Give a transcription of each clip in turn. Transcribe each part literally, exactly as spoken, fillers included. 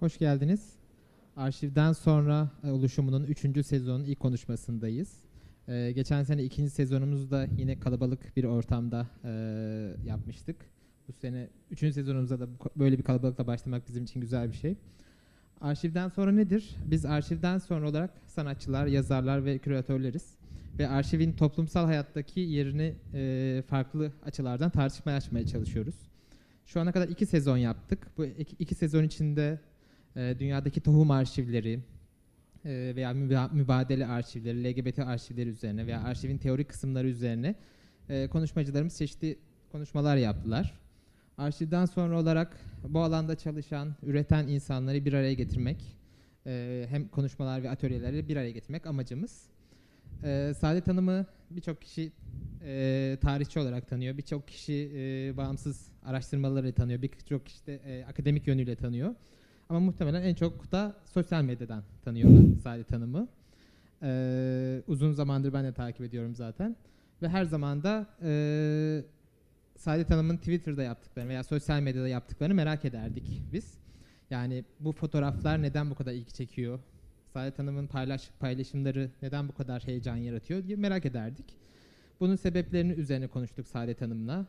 Hoş geldiniz. Arşivden sonra oluşumunun üçüncü sezonun ilk konuşmasındayız. Ee, geçen sene ikinci sezonumuzu da yine kalabalık bir ortamda e, yapmıştık. Bu sene üçüncü sezonumuza da böyle bir kalabalıkla başlamak bizim için güzel bir şey. Arşivden sonra nedir? Biz arşivden sonra olarak sanatçılar, yazarlar ve küratörleriz. Ve arşivin toplumsal hayattaki yerini e, farklı açılardan tartışmaya açmaya çalışıyoruz. Şu ana kadar iki sezon yaptık. Bu iki, iki sezon içinde e, dünyadaki tohum arşivleri e, veya mübadele arşivleri, L G B T arşivleri üzerine veya arşivin teorik kısımları üzerine e, konuşmacılarımız çeşitli konuşmalar yaptılar. Arşivden sonra olarak bu alanda çalışan, üreten insanları bir araya getirmek, e, hem konuşmalar ve atölyeleri bir araya getirmek amacımız. E, Saadet Hanım'ı birçok kişi e, tarihçi olarak tanıyor, birçok kişi e, bağımsız araştırmalarıyla tanıyor, birçok kişi de e, akademik yönüyle tanıyor. Ama muhtemelen en çok da sosyal medyadan tanıyorlar Saadet Hanım'ı. E, uzun zamandır ben de takip ediyorum zaten. Ve her zaman da e, Saadet Hanım'ın Twitter'da yaptıklarını veya sosyal medyada yaptıklarını merak ederdik biz. Yani bu fotoğraflar neden bu kadar ilgi çekiyor? Saadet Hanım'ın paylaş, paylaşımları neden bu kadar heyecan yaratıyor diye merak ederdik. Bunun sebeplerini üzerine konuştuk Saadet Hanım'la.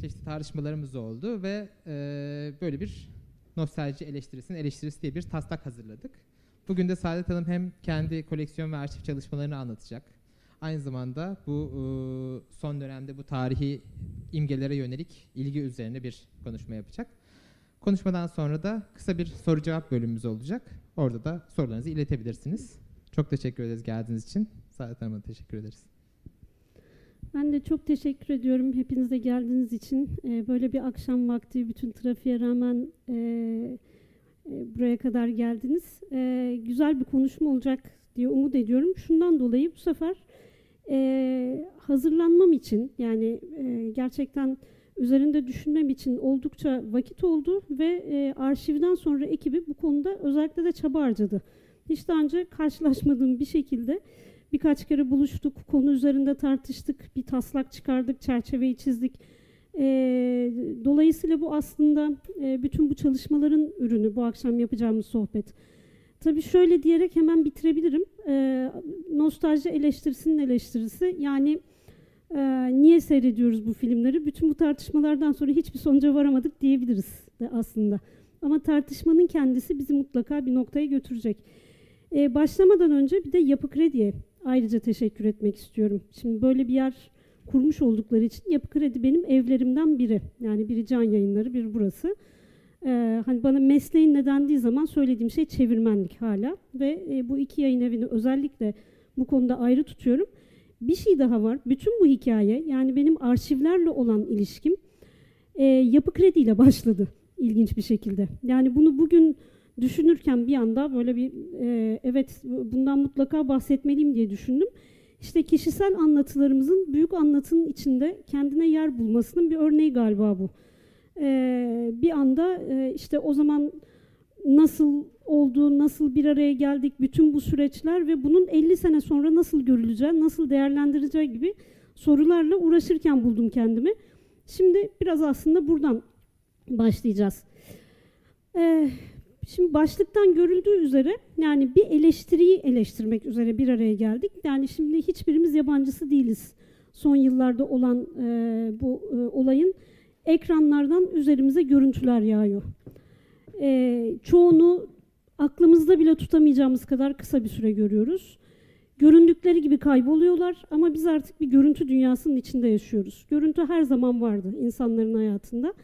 Çeşitli tartışmalarımız oldu ve e, böyle bir nostalji eleştirisinin eleştirisi diye bir taslak hazırladık. Bugün de Saadet Hanım hem kendi koleksiyon ve arşiv çalışmalarını anlatacak. Aynı zamanda bu e, son dönemde bu tarihi imgelere yönelik ilgi üzerine bir konuşma yapacak. Konuşmadan sonra da kısa bir soru-cevap bölümümüz olacak. Orada da sorularınızı iletebilirsiniz. Çok teşekkür ederiz geldiğiniz için. Saadet Hanım'a teşekkür ederiz. Ben de çok teşekkür ediyorum hepinize geldiğiniz için. Ee, böyle bir akşam vakti bütün trafiğe rağmen e, e, buraya kadar geldiniz. E, güzel bir konuşma olacak diye umut ediyorum. Şundan dolayı bu sefer e, hazırlanmam için yani e, gerçekten üzerinde düşünmem için oldukça vakit oldu ve e, arşivden sonra ekibi bu konuda özellikle de çaba harcadı. Hiç daha önce karşılaşmadığım bir şekilde birkaç kere buluştuk, konu üzerinde tartıştık, bir taslak çıkardık, çerçeveyi çizdik. E, dolayısıyla bu aslında e, bütün bu çalışmaların ürünü, bu akşam yapacağımız sohbet. Tabii şöyle diyerek hemen bitirebilirim. E, nostalji eleştirisinin eleştirisi yani... Ee, niye seyrediyoruz bu filmleri? Bütün bu tartışmalardan sonra hiçbir sonuca varamadık diyebiliriz de aslında. Ama tartışmanın kendisi bizi mutlaka bir noktaya götürecek. Ee, başlamadan önce bir de Yapı Kredi'ye ayrıca teşekkür etmek istiyorum. Şimdi böyle bir yer kurmuş oldukları için Yapı Kredi benim evlerimden biri. Yani biri Can Yayınları, biri burası. Ee, hani bana mesleğin nedendiği zaman söylediğim şey çevirmenlik hala. Ve e, bu iki yayın evini özellikle bu konuda ayrı tutuyorum. Bir şey daha var. Bütün bu hikaye, yani benim arşivlerle olan ilişkim e, Yapı Kredi ile başladı ilginç bir şekilde. Yani bunu bugün düşünürken bir anda böyle bir e, evet bundan mutlaka bahsetmeliyim diye düşündüm. İşte kişisel anlatılarımızın büyük anlatının içinde kendine yer bulmasının bir örneği galiba bu. E, bir anda e, işte o zaman nasıl oldu, nasıl bir araya geldik, bütün bu süreçler ve bunun elli sene sonra nasıl görüleceği, nasıl değerlendireceği gibi sorularla uğraşırken buldum kendimi. Şimdi biraz aslında buradan başlayacağız. Ee, şimdi başlıktan görüldüğü üzere yani bir eleştiriyi eleştirmek üzere bir araya geldik. Yani şimdi hiçbirimiz yabancısı değiliz. Son yıllarda olan e, bu e, olayın ekranlardan üzerimize görüntüler yağıyor. Ee, çoğunu aklımızda bile tutamayacağımız kadar kısa bir süre görüyoruz. Göründükleri gibi kayboluyorlar ama biz artık bir görüntü dünyasının içinde yaşıyoruz. Görüntü her zaman vardı insanların hayatında.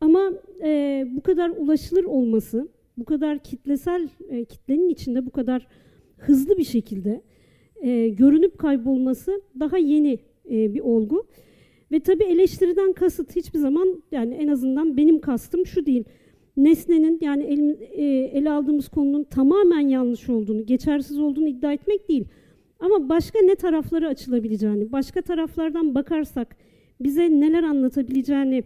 Ama e, bu kadar ulaşılır olması, bu kadar kitlesel, e, kitlenin içinde bu kadar hızlı bir şekilde e, görünüp kaybolması daha yeni e, bir olgu. Ve tabii eleştiriden kasıt hiçbir zaman, yani en azından benim kastım şu değil. Nesnenin yani el, ele aldığımız konunun tamamen yanlış olduğunu, geçersiz olduğunu iddia etmek değil. Ama başka ne tarafları açılabileceğini, başka taraflardan bakarsak bize neler anlatabileceğini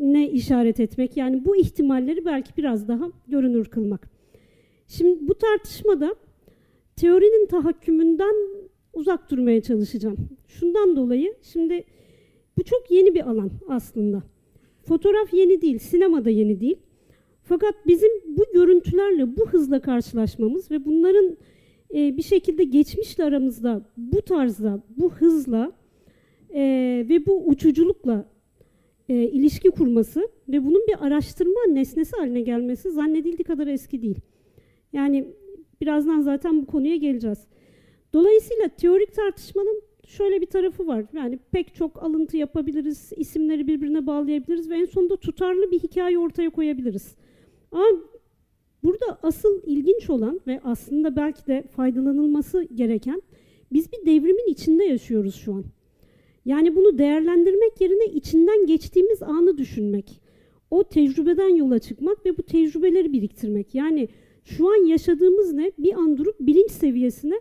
ne işaret etmek. Yani bu ihtimalleri belki biraz daha görünür kılmak. Şimdi bu tartışmada teorinin tahakkümünden uzak durmaya çalışacağım. Şundan dolayı şimdi bu çok yeni bir alan aslında. Fotoğraf yeni değil, sinema da yeni değil. Fakat bizim bu görüntülerle bu hızla karşılaşmamız ve bunların e, bir şekilde geçmişle aramızda bu tarzda, bu hızla e, ve bu uçuculukla e, ilişki kurması ve bunun bir araştırma nesnesi haline gelmesi zannedildiği kadar eski değil. Yani birazdan zaten bu konuya geleceğiz. Dolayısıyla teorik tartışmanın şöyle bir tarafı var. Yani pek çok alıntı yapabiliriz, isimleri birbirine bağlayabiliriz ve en sonunda tutarlı bir hikaye ortaya koyabiliriz. Ama burada asıl ilginç olan ve aslında belki de faydalanılması gereken, biz bir devrimin içinde yaşıyoruz şu an. Yani bunu değerlendirmek yerine içinden geçtiğimiz anı düşünmek, o tecrübeden yola çıkmak ve bu tecrübeleri biriktirmek. Yani şu an yaşadığımız ne? Bir an durup bilinç seviyesine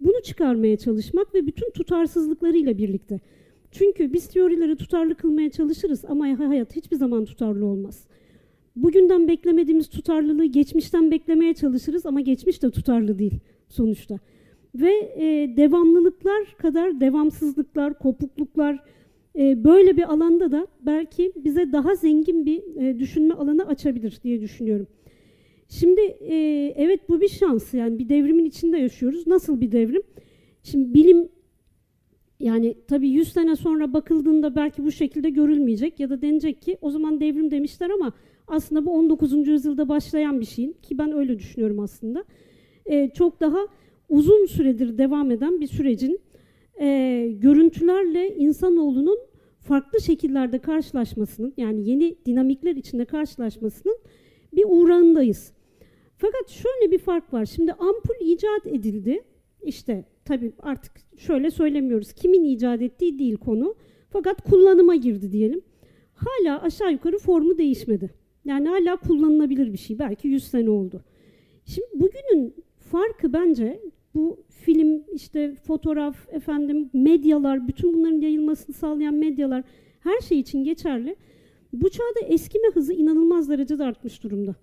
bunu çıkarmaya çalışmak ve bütün tutarsızlıklarıyla birlikte. Çünkü biz teorileri tutarlı kılmaya çalışırız ama hayat hiçbir zaman tutarlı olmaz. Bugünden beklemediğimiz tutarlılığı geçmişten beklemeye çalışırız ama geçmiş de tutarlı değil sonuçta. Ve e, devamlılıklar kadar devamsızlıklar, kopukluklar e, böyle bir alanda da belki bize daha zengin bir e, düşünme alanı açabilir diye düşünüyorum. Şimdi e, evet bu bir şans, yani bir devrimin içinde yaşıyoruz. Nasıl bir devrim? Şimdi bilim, yani tabii yüz sene sonra bakıldığında belki bu şekilde görülmeyecek ya da denecek ki o zaman devrim demişler ama aslında bu on dokuzuncu yüzyılda başlayan bir şeyin, ki ben öyle düşünüyorum aslında, e, çok daha uzun süredir devam eden bir sürecin e, görüntülerle insanoğlunun farklı şekillerde karşılaşmasının, yani yeni dinamikler içinde karşılaşmasının bir uğrağındayız. Fakat şöyle bir fark var. Şimdi ampul icat edildi. İşte tabii artık şöyle söylemiyoruz. Kimin icat ettiği değil konu. Fakat kullanıma girdi diyelim. Hala aşağı yukarı formu değişmedi. Yani hala kullanılabilir bir şey. Belki yüz sene oldu. Şimdi bugünün farkı bence bu film, işte fotoğraf, efendim medyalar, bütün bunların yayılmasını sağlayan medyalar, her şey için geçerli. Bu çağda eskime hızı inanılmaz derecede artmış durumda.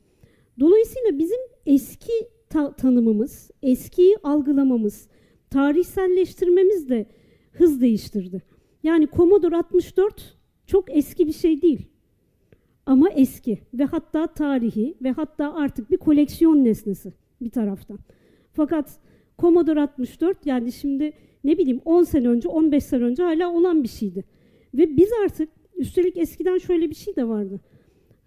Dolayısıyla bizim eski ta tanımımız, eskiyi algılamamız, tarihselleştirmemiz de hız değiştirdi. Yani Commodore altmış dört çok eski bir şey değil. Ama eski ve hatta tarihi ve hatta artık bir koleksiyon nesnesi bir taraftan. Fakat Commodore altmış dört, yani şimdi ne bileyim on sene önce, on beş sene önce hala olan bir şeydi. Ve biz artık, üstelik eskiden şöyle bir şey de vardı.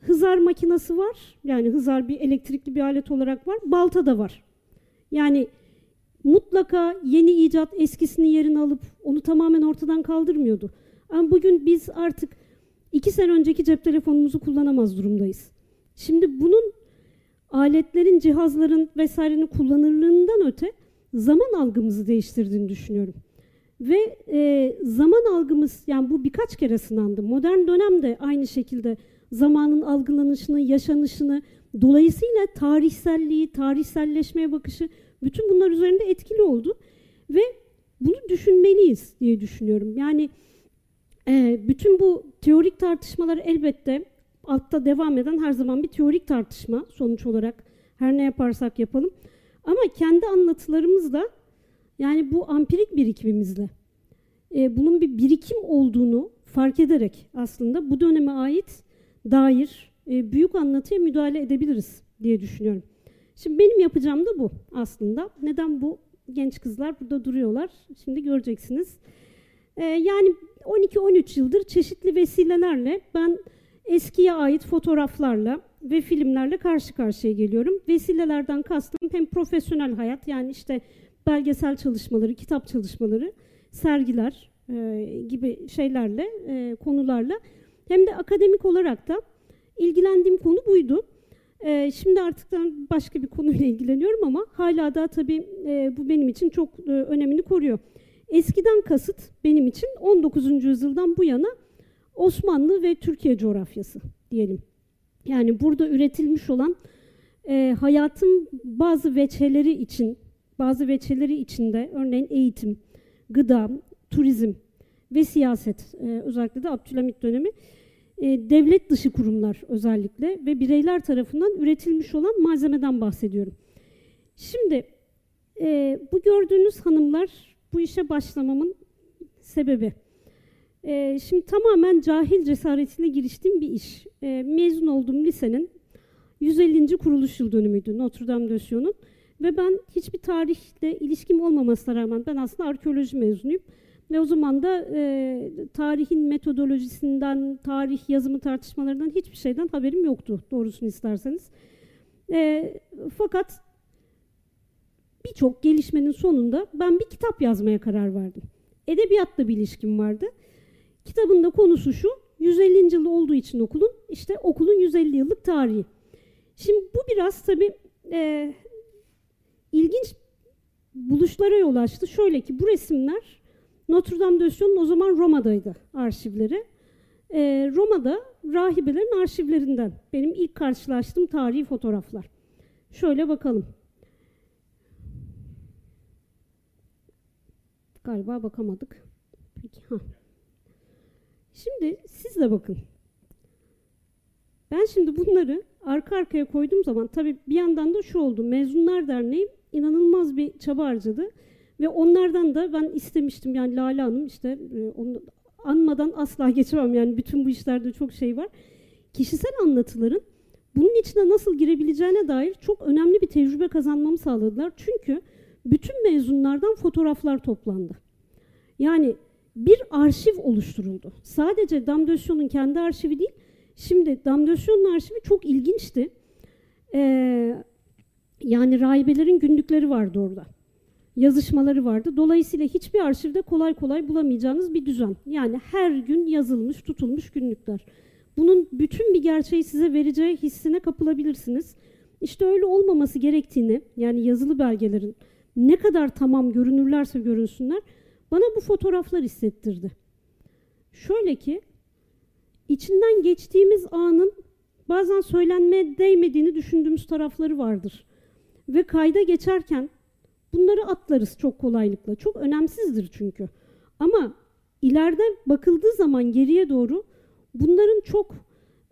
Hızar makinesi var. Yani hızar bir elektrikli bir alet olarak var. Balta da var. Yani mutlaka yeni icat eskisini yerine alıp onu tamamen ortadan kaldırmıyordu. Ama bugün biz artık iki sene önceki cep telefonumuzu kullanamaz durumdayız. Şimdi bunun aletlerin, cihazların vesairenin kullanırlığından öte zaman algımızı değiştirdiğini düşünüyorum. Ve e, zaman algımız, yani bu birkaç kere sınandı. Modern dönemde aynı şekilde zamanın algılanışını, yaşanışını, dolayısıyla tarihselliği, tarihselleşmeye bakışı, bütün bunlar üzerinde etkili oldu. Ve bunu düşünmeliyiz diye düşünüyorum. Yani e, bütün bu teorik tartışmalar, elbette altta devam eden her zaman bir teorik tartışma sonuç olarak, her ne yaparsak yapalım. Ama kendi anlatılarımızla, yani bu ampirik birikimimizle, e, bunun bir birikim olduğunu fark ederek aslında bu döneme ait dair e, büyük anlatıya müdahale edebiliriz diye düşünüyorum. Şimdi benim yapacağım da bu aslında. Neden bu genç kızlar burada duruyorlar? Şimdi göreceksiniz. E, yani on iki on üç yıldır çeşitli vesilelerle ben eskiye ait fotoğraflarla ve filmlerle karşı karşıya geliyorum. Vesilelerden kastım hem profesyonel hayat, yani işte belgesel çalışmaları, kitap çalışmaları, sergiler e, gibi şeylerle, e, konularla, hem de akademik olarak da ilgilendiğim konu buydu. E, şimdi artık başka bir konuyla ilgileniyorum ama hala da tabii e, bu benim için çok e, önemini koruyor. Eskiden kasıt benim için on dokuzuncu yüzyıldan bu yana Osmanlı ve Türkiye coğrafyası diyelim. Yani burada üretilmiş olan e, hayatın bazı veçheleri için, bazı veçeleri içinde, örneğin eğitim, gıda, turizm ve siyaset, ee, özellikle de Abdülhamit dönemi, ee, devlet dışı kurumlar özellikle ve bireyler tarafından üretilmiş olan malzemeden bahsediyorum. Şimdi e, bu gördüğünüz hanımlar bu işe başlamamın sebebi. E, şimdi tamamen cahil cesaretiyle giriştiğim bir iş. E, mezun olduğum lisenin yüz ellinci kuruluş yıl dönümüydü Notre Dame de Sion'un. Ve ben hiçbir tarihle ilişkim olmamasına rağmen, ben aslında arkeoloji mezunuyum. Ve o zaman da e, tarihin metodolojisinden, tarih yazımı tartışmalarından hiçbir şeyden haberim yoktu doğrusunu isterseniz. E, fakat birçok gelişmenin sonunda ben bir kitap yazmaya karar verdim. Edebiyatla bir ilişkim vardı. Kitabın da konusu şu, yüz ellinci yılı olduğu için okulun, işte okulun yüz elli yıllık tarihi. Şimdi bu biraz tabii e, ilginç buluşlara yol açtı. Şöyle ki bu resimler Notre Dame de Sion'un o zaman Roma'daydı arşivleri. E, Roma'da rahibelerin arşivlerinden benim ilk karşılaştığım tarihi fotoğraflar. Şöyle bakalım. Galiba bakamadık. Peki, ha. Şimdi siz de bakın. Ben şimdi bunları arka arkaya koyduğum zaman tabii bir yandan da şu oldu. Mezunlar Derneği inanılmaz bir çaba harcadı. Ve onlardan da ben istemiştim. Yani Lale Hanım işte onu anmadan asla geçemem. Yani bütün bu işlerde çok şey var. Kişisel anlatıların bunun içine nasıl girebileceğine dair çok önemli bir tecrübe kazanmamı sağladılar. Çünkü bütün mezunlardan fotoğraflar toplandı. Yani bir arşiv oluşturuldu. Sadece Damdösyon'un kendi arşivi değil. Şimdi Damdösyon'un arşivi çok ilginçti. Ee, yani rahibelerin günlükleri vardı orada. Yazışmaları vardı. Dolayısıyla hiçbir arşivde kolay kolay bulamayacağınız bir düzen. Yani her gün yazılmış, tutulmuş günlükler. Bunun bütün bir gerçeği size vereceği hissine kapılabilirsiniz. İşte öyle olmaması gerektiğini, yani yazılı belgelerin ne kadar tamam görünürlerse görünsünler, bana bu fotoğraflar hissettirdi. Şöyle ki, içinden geçtiğimiz anın bazen söylenmeye değmediğini düşündüğümüz tarafları vardır. Ve kayda geçerken bunları atlarız çok kolaylıkla. Çok önemsizdir çünkü. Ama ileride bakıldığı zaman geriye doğru bunların çok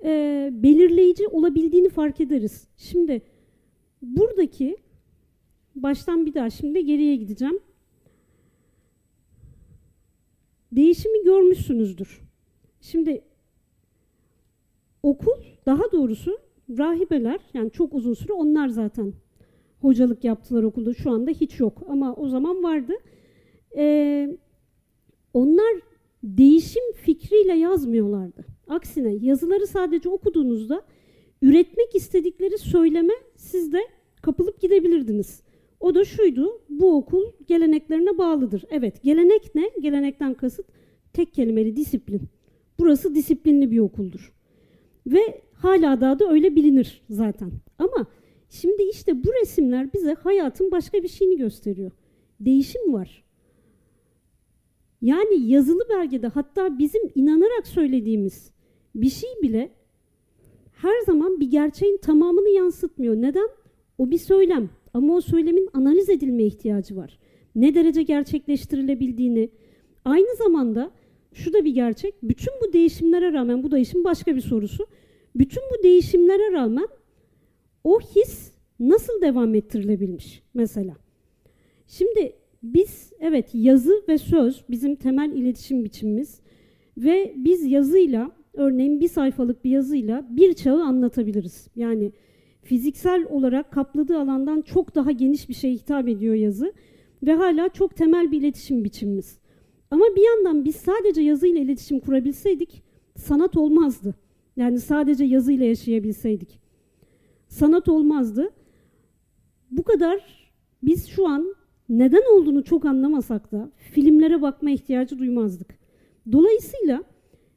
e, belirleyici olabildiğini fark ederiz. Şimdi buradaki, baştan bir daha şimdi geriye gideceğim. Değişimi görmüşsünüzdür. Şimdi okul, daha doğrusu rahibeler, yani çok uzun süre onlar zaten hocalık yaptılar okulda. Şu anda hiç yok ama o zaman vardı. Ee, onlar değişim fikriyle yazmıyorlardı. Aksine yazıları sadece okuduğunuzda üretmek istedikleri söyleme siz de kapılıp gidebilirdiniz. O da şuydu, bu okul geleneklerine bağlıdır. Evet, gelenek ne? Gelenekten kasıt tek kelimeli disiplin. Burası disiplinli bir okuldur. Ve hala daha da öyle bilinir zaten. Ama şimdi işte bu resimler bize hayatın başka bir şeyini gösteriyor. Değişim var. Yani yazılı belgede hatta bizim inanarak söylediğimiz bir şey bile her zaman bir gerçeğin tamamını yansıtmıyor. Neden? O bir söylem. Ama o söylemin analiz edilmeye ihtiyacı var. Ne derece gerçekleştirilebildiğini. Aynı zamanda şu da bir gerçek. Bütün bu değişimlere rağmen, bu da işin başka bir sorusu. Bütün bu değişimlere rağmen o his nasıl devam ettirilebilmiş mesela. Şimdi biz, evet, yazı ve söz bizim temel iletişim biçimimiz. Ve biz yazıyla, örneğin bir sayfalık bir yazıyla bir çağı anlatabiliriz. Yani fiziksel olarak kapladığı alandan çok daha geniş bir şeye hitap ediyor yazı ve hala çok temel bir iletişim biçimimiz. Ama bir yandan biz sadece yazıyla iletişim kurabilseydik sanat olmazdı. Yani sadece yazıyla yaşayabilseydik sanat olmazdı. Bu kadar biz şu an neden olduğunu çok anlamasak da filmlere bakma ihtiyacı duymazdık. Dolayısıyla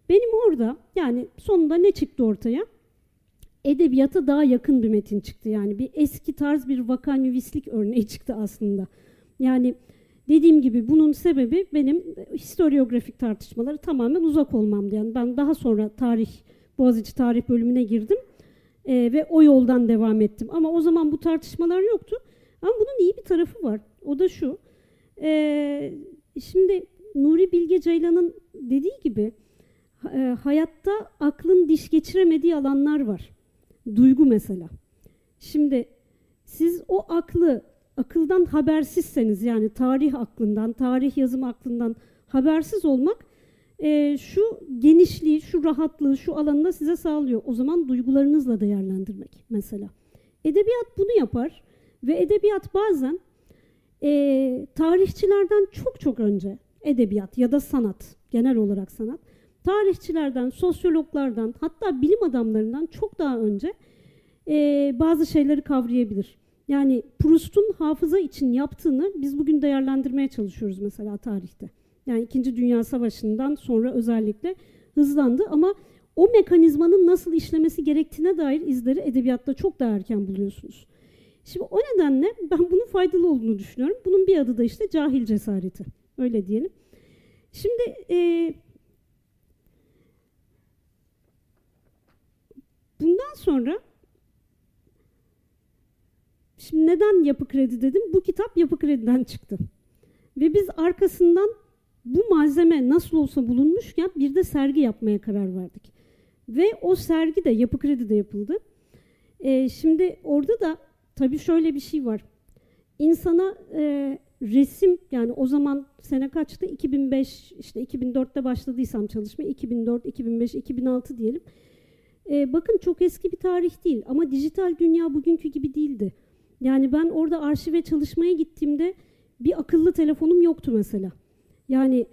benim orada, yani sonunda ne çıktı ortaya? Edebiyata daha yakın bir metin çıktı. Yani bir eski tarz bir vakanüvislik örneği çıktı aslında. Yani dediğim gibi bunun sebebi benim historiografik tartışmaları tamamen uzak olmamdı. Yani ben daha sonra tarih, Boğaziçi tarih bölümüne girdim e, ve o yoldan devam ettim. Ama o zaman bu tartışmalar yoktu. Ama bunun iyi bir tarafı var. O da şu. E, şimdi Nuri Bilge Ceylan'ın dediği gibi e, hayatta aklın diş geçiremediği alanlar var. Duygu mesela. Şimdi siz o aklı, akıldan habersizseniz, yani tarih aklından, tarih yazımı aklından habersiz olmak e, şu genişliği, şu rahatlığı, şu alanını size sağlıyor. O zaman duygularınızla değerlendirmek mesela. Edebiyat bunu yapar ve edebiyat bazen e, tarihçilerden çok çok önce, edebiyat ya da sanat, genel olarak sanat, tarihçilerden, sosyologlardan, hatta bilim adamlarından çok daha önce e, bazı şeyleri kavrayabilir. Yani Proust'un hafıza için yaptığını biz bugün değerlendirmeye çalışıyoruz mesela tarihte. Yani İkinci Dünya Savaşı'ndan sonra özellikle hızlandı ama o mekanizmanın nasıl işlemesi gerektiğine dair izleri edebiyatta çok daha erken buluyorsunuz. Şimdi o nedenle ben bunun faydalı olduğunu düşünüyorum. Bunun bir adı da işte cahil cesareti. Öyle diyelim. Şimdi e, bundan sonra şimdi neden Yapı Kredi dedim? Bu kitap Yapı Kredi'den çıktı. Ve biz arkasından bu malzeme nasıl olsa bulunmuşken bir de sergi yapmaya karar verdik. Ve o sergi de Yapı Kredi'de yapıldı. E, şimdi orada da tabii şöyle bir şey var. İnsana e, resim, yani o zaman sene kaçtı? iki bin beş, işte iki bin dörtte başladıysam çalışma, iki bin dört, iki bin beş, iki bin altı diyelim. Ee, bakın çok eski bir tarih değil ama dijital dünya bugünkü gibi değildi. Yani ben orada arşive çalışmaya gittiğimde bir akıllı telefonum yoktu mesela. Yani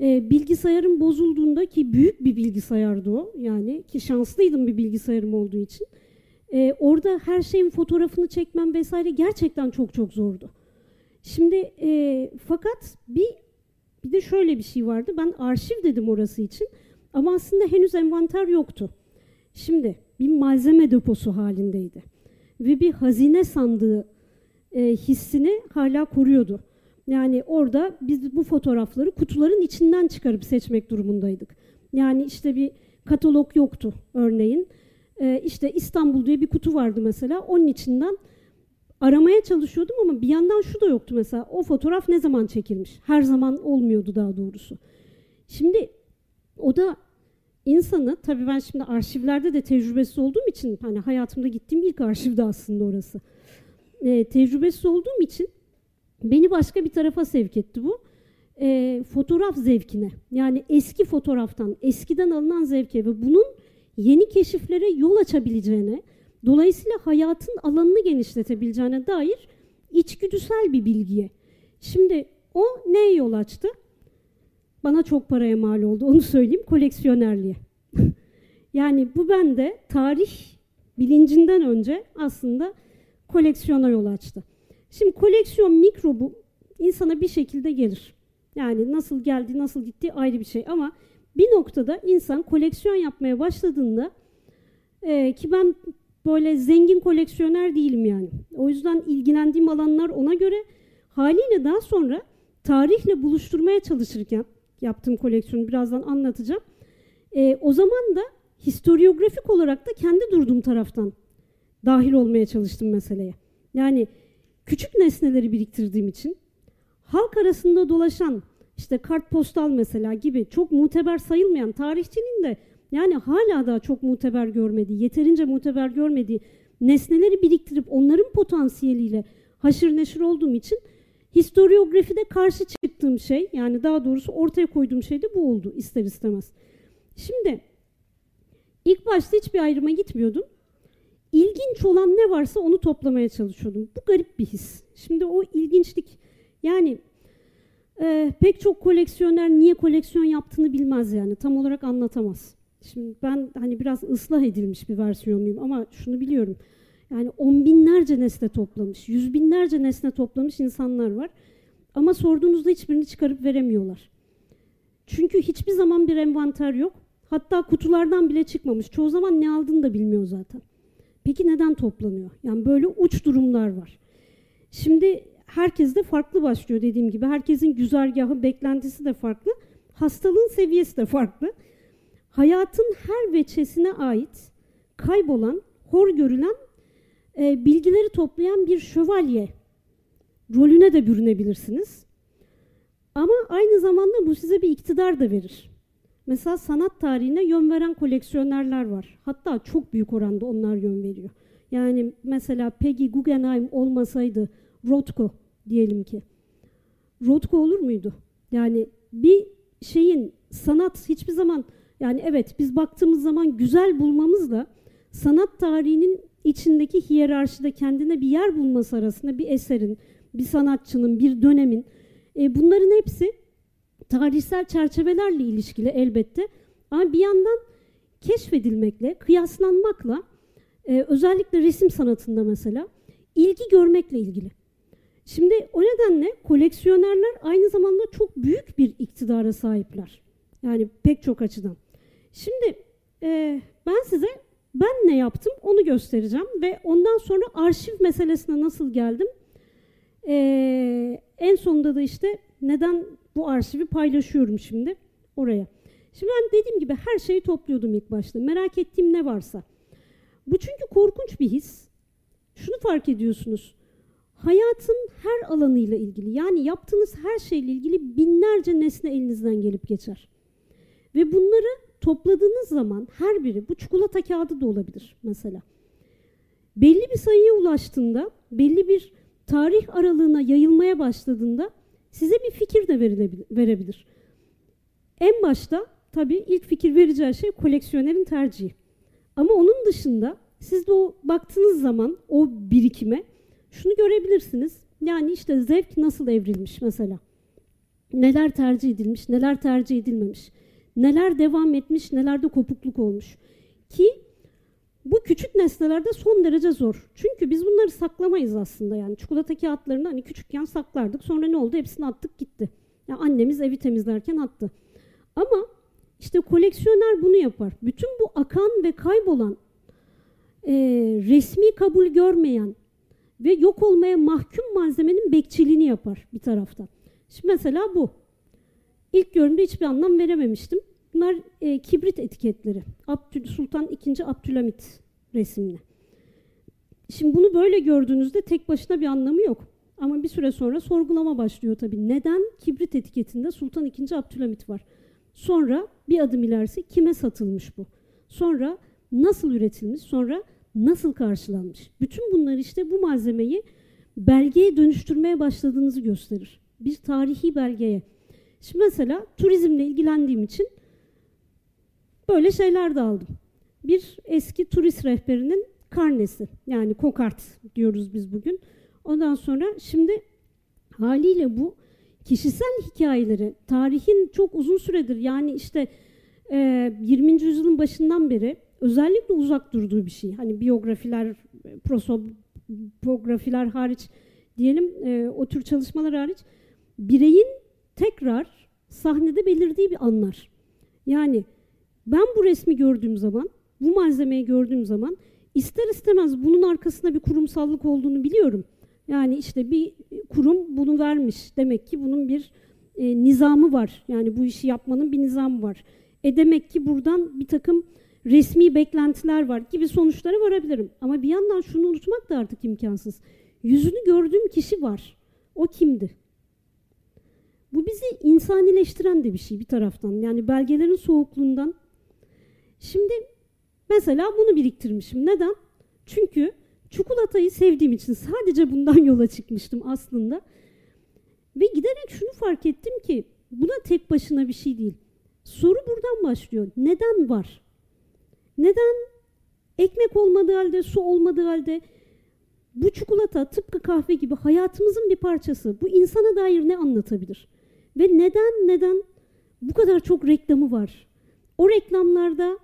e, bilgisayarım bozulduğunda, ki büyük bir bilgisayardı o, yani ki şanslıydım bir bilgisayarım olduğu için. E, orada her şeyin fotoğrafını çekmem vesaire gerçekten çok çok zordu. Şimdi e, fakat bir bir de şöyle bir şey vardı. Ben arşiv dedim orası için ama aslında henüz envanter yoktu. Şimdi bir malzeme deposu halindeydi ve bir hazine sandığı e, hissini hala koruyordu. Yani orada biz bu fotoğrafları kutuların içinden çıkarıp seçmek durumundaydık. Yani işte bir katalog yoktu örneğin. E, işte İstanbul diye bir kutu vardı mesela, onun içinden aramaya çalışıyordum ama bir yandan şu da yoktu mesela, o fotoğraf ne zaman çekilmiş? Her zaman olmuyordu daha doğrusu. Şimdi o da insanı, tabii ben şimdi arşivlerde de tecrübesiz olduğum için, hani hayatımda gittiğim ilk arşivde aslında orası. E, tecrübesiz olduğum için beni başka bir tarafa sevk etti bu. E, fotoğraf zevkine, yani eski fotoğraftan, eskiden alınan zevke ve bunun yeni keşiflere yol açabileceğine, dolayısıyla hayatın alanını genişletebileceğine dair içgüdüsel bir bilgiye. Şimdi o neye yol açtı? Bana çok paraya mal oldu, onu söyleyeyim, koleksiyonerliğe. Yani bu bende tarih bilincinden önce aslında koleksiyona yol açtı. Şimdi koleksiyon mikrobu insana bir şekilde gelir. Yani nasıl geldi, nasıl gitti ayrı bir şey ama bir noktada insan koleksiyon yapmaya başladığında e, ki ben böyle zengin koleksiyoner değilim yani. O yüzden ilgilendiğim alanlar ona göre, haliyle daha sonra tarihle buluşturmaya çalışırken yaptığım koleksiyonu birazdan anlatacağım. E, o zaman da historiografik olarak da kendi durduğum taraftan dahil olmaya çalıştım meseleye. Yani küçük nesneleri biriktirdiğim için halk arasında dolaşan işte kartpostal mesela gibi çok muteber sayılmayan, tarihçinin de yani hala daha çok muteber görmediği, yeterince muteber görmediği nesneleri biriktirip onların potansiyeliyle haşır neşir olduğum için historiografide karşı çıktığım şey, yani daha doğrusu ortaya koyduğum şey de bu oldu ister istemez. Şimdi ilk başta hiçbir ayrıma gitmiyordum. İlginç olan ne varsa onu toplamaya çalışıyordum. Bu garip bir his. Şimdi o ilginçlik, yani e, pek çok koleksiyoner niye koleksiyon yaptığını bilmez yani, tam olarak anlatamaz. Şimdi ben hani biraz ıslah edilmiş bir versiyonluyum ama şunu biliyorum. Yani on binlerce nesne toplamış, yüz binlerce nesne toplamış insanlar var. Ama sorduğunuzda hiçbirini çıkarıp veremiyorlar. Çünkü hiçbir zaman bir envanter yok. Hatta kutulardan bile çıkmamış. Çoğu zaman ne aldığını da bilmiyor zaten. Peki neden toplanıyor? Yani böyle uç durumlar var. Şimdi herkes de farklı başlıyor dediğim gibi. Herkesin güzergahı, beklentisi de farklı. Hastalığın seviyesi de farklı. Hayatın her veçesine ait kaybolan, hor görülen e, bilgileri toplayan bir şövalye rolüne de bürünebilirsiniz. Ama aynı zamanda bu size bir iktidar da verir. Mesela sanat tarihine yön veren koleksiyonerler var. Hatta çok büyük oranda onlar yön veriyor. Yani mesela Peggy Guggenheim olmasaydı Rothko diyelim ki. Rothko olur muydu? Yani bir şeyin, sanat hiçbir zaman, yani evet biz baktığımız zaman güzel bulmamızla sanat tarihinin içindeki hiyerarşide kendine bir yer bulması arasında bir eserin, bir sanatçının, bir dönemin, e, bunların hepsi tarihsel çerçevelerle ilişkili elbette. Ama bir yandan keşfedilmekle, kıyaslanmakla, e, özellikle resim sanatında mesela ilgi görmekle ilgili. Şimdi o nedenle koleksiyonerler aynı zamanda çok büyük bir iktidara sahipler. Yani pek çok açıdan. Şimdi e, ben size ben ne yaptım onu göstereceğim ve ondan sonra arşiv meselesine nasıl geldim. E, en sonunda da işte neden bu arşivi paylaşıyorum şimdi oraya. Şimdi ben dediğim gibi her şeyi topluyordum ilk başta. Merak ettiğim ne varsa. Bu çünkü korkunç bir his. Şunu fark ediyorsunuz. Hayatın her alanıyla ilgili, yani yaptığınız her şeyle ilgili binlerce nesne elinizden gelip geçer. Ve bunları topladığınız zaman her biri, bu çikolata kağıdı da olabilir mesela. Belli bir sayıya ulaştığında, belli bir tarih aralığına yayılmaya başladığında size bir fikir de verebilir. En başta tabii ilk fikir vereceği şey koleksiyonerin tercihi. Ama onun dışında siz de o baktığınız zaman o birikime şunu görebilirsiniz, yani işte zevk nasıl evrilmiş mesela, neler tercih edilmiş, neler tercih edilmemiş, neler devam etmiş, nelerde kopukluk olmuş ki bu küçük nesnelerde son derece zor. Çünkü biz bunları saklamayız aslında, yani çikolata kağıtlarını hani küçükken saklardık, sonra ne oldu, hepsini attık gitti. Yani annemiz evi temizlerken attı. Ama işte koleksiyoner bunu yapar. Bütün bu akan ve kaybolan, e, resmi kabul görmeyen ve yok olmaya mahkum malzemenin bekçiliğini yapar bir taraftan. Şimdi mesela bu. İlk görünümde hiçbir anlam verememiştim. Bunlar e, kibrit etiketleri. Abdül, Sultan ikinci. Abdülhamit resimli. Şimdi bunu böyle gördüğünüzde tek başına bir anlamı yok. Ama bir süre sonra sorgulama başlıyor tabii. Neden kibrit etiketinde Sultan ikinci. Abdülhamit var? Sonra bir adım ilerisi kime satılmış bu? Sonra nasıl üretilmiş? Sonra nasıl karşılanmış? Bütün bunlar işte bu malzemeyi belgeye dönüştürmeye başladığınızı gösterir. Bir tarihi belgeye. Şimdi mesela turizmle ilgilendiğim için böyle şeyler de aldım. Bir eski turist rehberinin karnesi, yani kokart diyoruz biz bugün. Ondan sonra şimdi haliyle bu kişisel hikayeleri, tarihin çok uzun süredir, yani işte yirminci yüzyılın başından beri özellikle uzak durduğu bir şey. Hani biyografiler, prosopografiler hariç diyelim, e, o tür çalışmalar hariç bireyin tekrar sahnede belirdiği bir anlar. Yani ben bu resmi gördüğüm zaman, bu malzemeyi gördüğüm zaman ister istemez bunun arkasında bir kurumsallık olduğunu biliyorum. Yani işte bir kurum bunu vermiş. Demek ki bunun bir e, nizamı var. Yani bu işi yapmanın bir nizamı var. E demek ki buradan bir takım resmi beklentiler var gibi sonuçlara varabilirim. Ama bir yandan şunu unutmak da artık imkansız. Yüzünü gördüğüm kişi var. O kimdi? Bu bizi insanileştiren de bir şey bir taraftan. Yani belgelerin soğukluğundan. Şimdi mesela bunu biriktirmişim. Neden? Çünkü çikolatayı sevdiğim için sadece bundan yola çıkmıştım aslında. Ve giderek şunu fark ettim ki buna tek başına bir şey değil. Soru buradan başlıyor. Neden var? Neden ekmek olmadığı halde, su olmadığı halde bu çikolata tıpkı kahve gibi hayatımızın bir parçası? Bu insana dair ne anlatabilir? Ve neden neden bu kadar çok reklamı var? O reklamlarda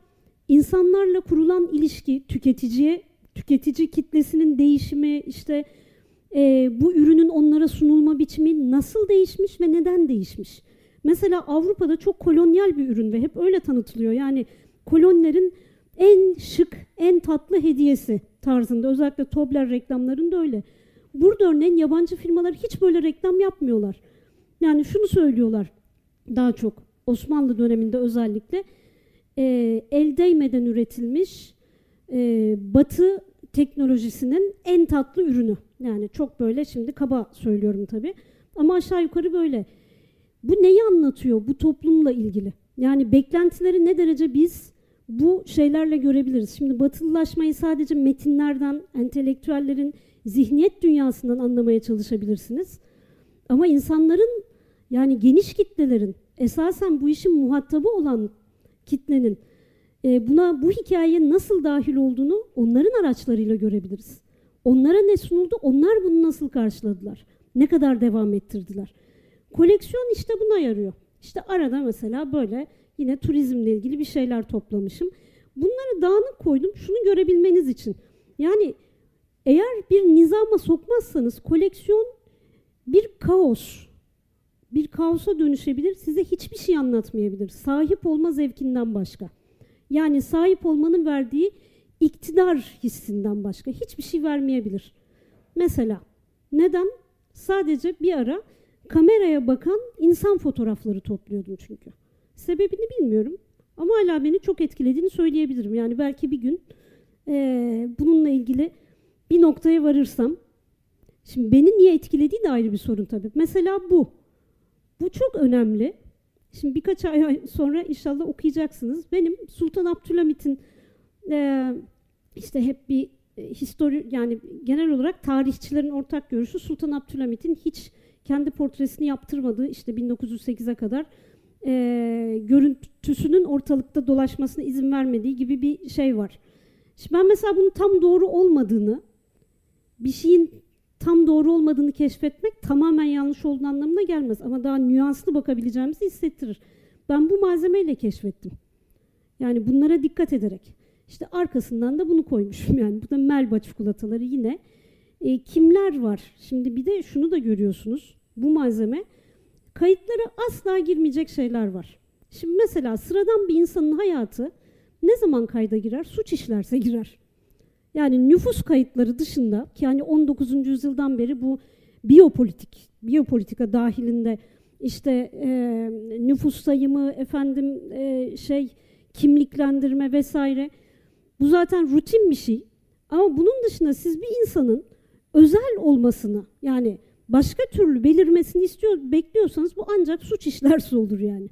insanlarla kurulan ilişki, tüketiciye, tüketici kitlesinin değişimi, işte e, bu ürünün onlara sunulma biçimi nasıl değişmiş ve neden değişmiş? Mesela Avrupa'da çok kolonyal bir ürün ve hep öyle tanıtılıyor. Yani kolonilerin en şık, en tatlı hediyesi tarzında. Özellikle Tobler reklamlarında öyle. Burada örneğin yabancı firmalar hiç böyle reklam yapmıyorlar. Yani şunu söylüyorlar daha çok Osmanlı döneminde özellikle. E, el değmeden üretilmiş e, Batı teknolojisinin en tatlı ürünü. Yani çok böyle şimdi kaba söylüyorum tabii. Ama aşağı yukarı böyle. Bu neyi anlatıyor bu toplumla ilgili? Yani beklentileri ne derece biz bu şeylerle görebiliriz. Şimdi batılılaşmayı sadece metinlerden, entelektüellerin zihniyet dünyasından anlamaya çalışabilirsiniz. Ama insanların, yani geniş kitlelerin esasen bu işin muhatabı olan kitlenin buna, bu hikayeye nasıl dahil olduğunu onların araçlarıyla görebiliriz. Onlara ne sunuldu, onlar bunu nasıl karşıladılar, ne kadar devam ettirdiler. Koleksiyon işte buna yarıyor. İşte arada mesela böyle yine turizmle ilgili bir şeyler toplamışım. Bunları dağınık koydum, şunu görebilmeniz için. Yani eğer bir nizama sokmazsanız koleksiyon bir kaos, bir kaosa dönüşebilir, size hiçbir şey anlatmayabilir. Sahip olma zevkinden başka. Yani sahip olmanın verdiği iktidar hissinden başka hiçbir şey vermeyebilir. Mesela neden? Sadece bir ara kameraya bakan insan fotoğrafları topluyordum çünkü. Sebebini bilmiyorum ama hala beni çok etkilediğini söyleyebilirim. Yani belki bir gün ee, bununla ilgili bir noktaya varırsam. Şimdi beni niye etkilediği de ayrı bir sorun tabii. Mesela bu. Bu çok önemli. Şimdi birkaç ay sonra inşallah okuyacaksınız. Benim Sultan Abdülhamit'in e, işte hep bir histori, yani genel olarak tarihçilerin ortak görüşü Sultan Abdülhamit'in hiç kendi portresini yaptırmadığı, işte bin dokuz yüz sekize kadar e, görüntüsünün ortalıkta dolaşmasına izin vermediği gibi bir şey var. Şimdi ben mesela bunun tam doğru olmadığını, bir şeyin tam doğru olmadığını keşfetmek tamamen yanlış olduğu anlamına gelmez. Ama daha nüanslı bakabileceğimizi hissettirir. Ben bu malzemeyle keşfettim. Yani bunlara dikkat ederek. İşte arkasından da bunu koymuşum. Yani bu da Melba çikolataları yine. E, kimler var? Şimdi bir de şunu da görüyorsunuz. Bu malzeme. Kayıtlara asla girmeyecek şeyler var. Şimdi mesela sıradan bir insanın hayatı ne zaman kayda girer? Suç işlerse girer. Yani nüfus kayıtları dışında, yani on dokuzuncu yüzyıldan beri bu biyopolitik, biyopolitika dahilinde işte e, nüfus sayımı, efendim e, şey kimliklendirme vesaire, bu zaten rutin bir şey. Ama bunun dışında siz bir insanın özel olmasını, yani başka türlü belirmesini istiyor, bekliyorsanız bu ancak suç işlerse olur yani.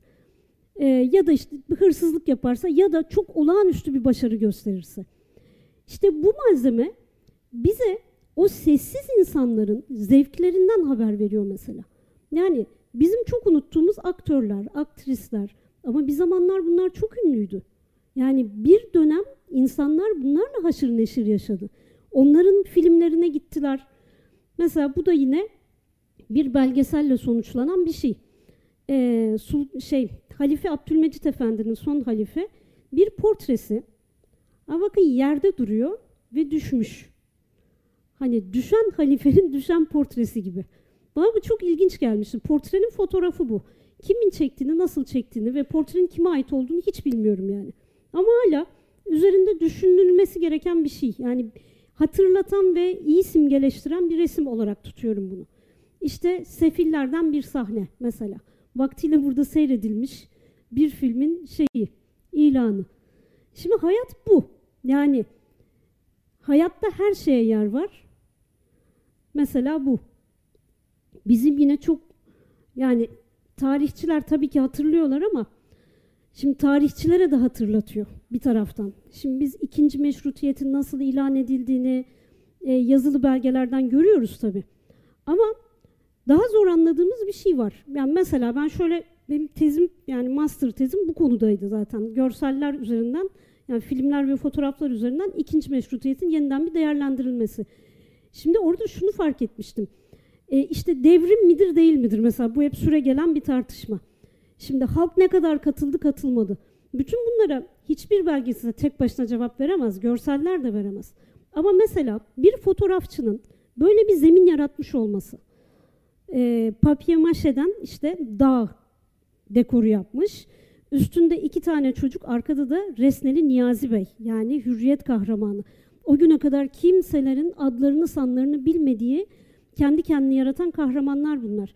E, ya da işte hırsızlık yaparsa ya da çok olağanüstü bir başarı gösterirse. İşte bu malzeme bize o sessiz insanların zevklerinden haber veriyor mesela. Yani bizim çok unuttuğumuz aktörler, aktrisler, ama bir zamanlar bunlar çok ünlüydü. Yani bir dönem insanlar bunlarla haşır neşir yaşadı. Onların filmlerine gittiler. Mesela bu da yine bir belgeselle sonuçlanan bir şey. Ee, şey Halife Abdülmecit Efendi'nin son halife bir portresi. Ama bakın yerde duruyor ve düşmüş. Hani düşen halifenin düşen portresi gibi. Bana bu çok ilginç gelmişti. Portrenin fotoğrafı bu. Kimin çektiğini, nasıl çektiğini ve portrenin kime ait olduğunu hiç bilmiyorum yani. Ama hala üzerinde düşünülmesi gereken bir şey. Yani hatırlatan ve iyi simgeleştiren bir resim olarak tutuyorum bunu. İşte Sefillerden bir sahne mesela. Vaktiyle burada seyredilmiş bir filmin şeyi, ilanı. Şimdi hayat bu. Yani hayatta her şeye yer var. Mesela bu. Bizim yine çok, yani tarihçiler tabii ki hatırlıyorlar ama şimdi tarihçilere de hatırlatıyor bir taraftan. Şimdi biz ikinci meşrutiyetin nasıl ilan edildiğini e, yazılı belgelerden görüyoruz tabii. Ama daha zor anladığımız bir şey var. Yani mesela ben şöyle, benim tezim, yani master tezim bu konudaydı zaten. Görseller üzerinden, yani filmler ve fotoğraflar üzerinden ikinci meşrutiyetin yeniden bir değerlendirilmesi. Şimdi orada şunu fark etmiştim. E işte devrim midir değil midir? Mesela bu hep süregelen bir tartışma. Şimdi halk ne kadar katıldı, katılmadı. Bütün bunlara hiçbir belgesi de tek başına cevap veremez. Görseller de veremez. Ama mesela bir fotoğrafçının böyle bir zemin yaratmış olması. E, Papier-Mache'den işte dağ dekoru yapmış. Üstünde iki tane çocuk, arkada da Resneli Niyazi Bey, yani Hürriyet kahramanı. O güne kadar kimselerin adlarını sanlarını bilmediği, kendi kendini yaratan kahramanlar bunlar.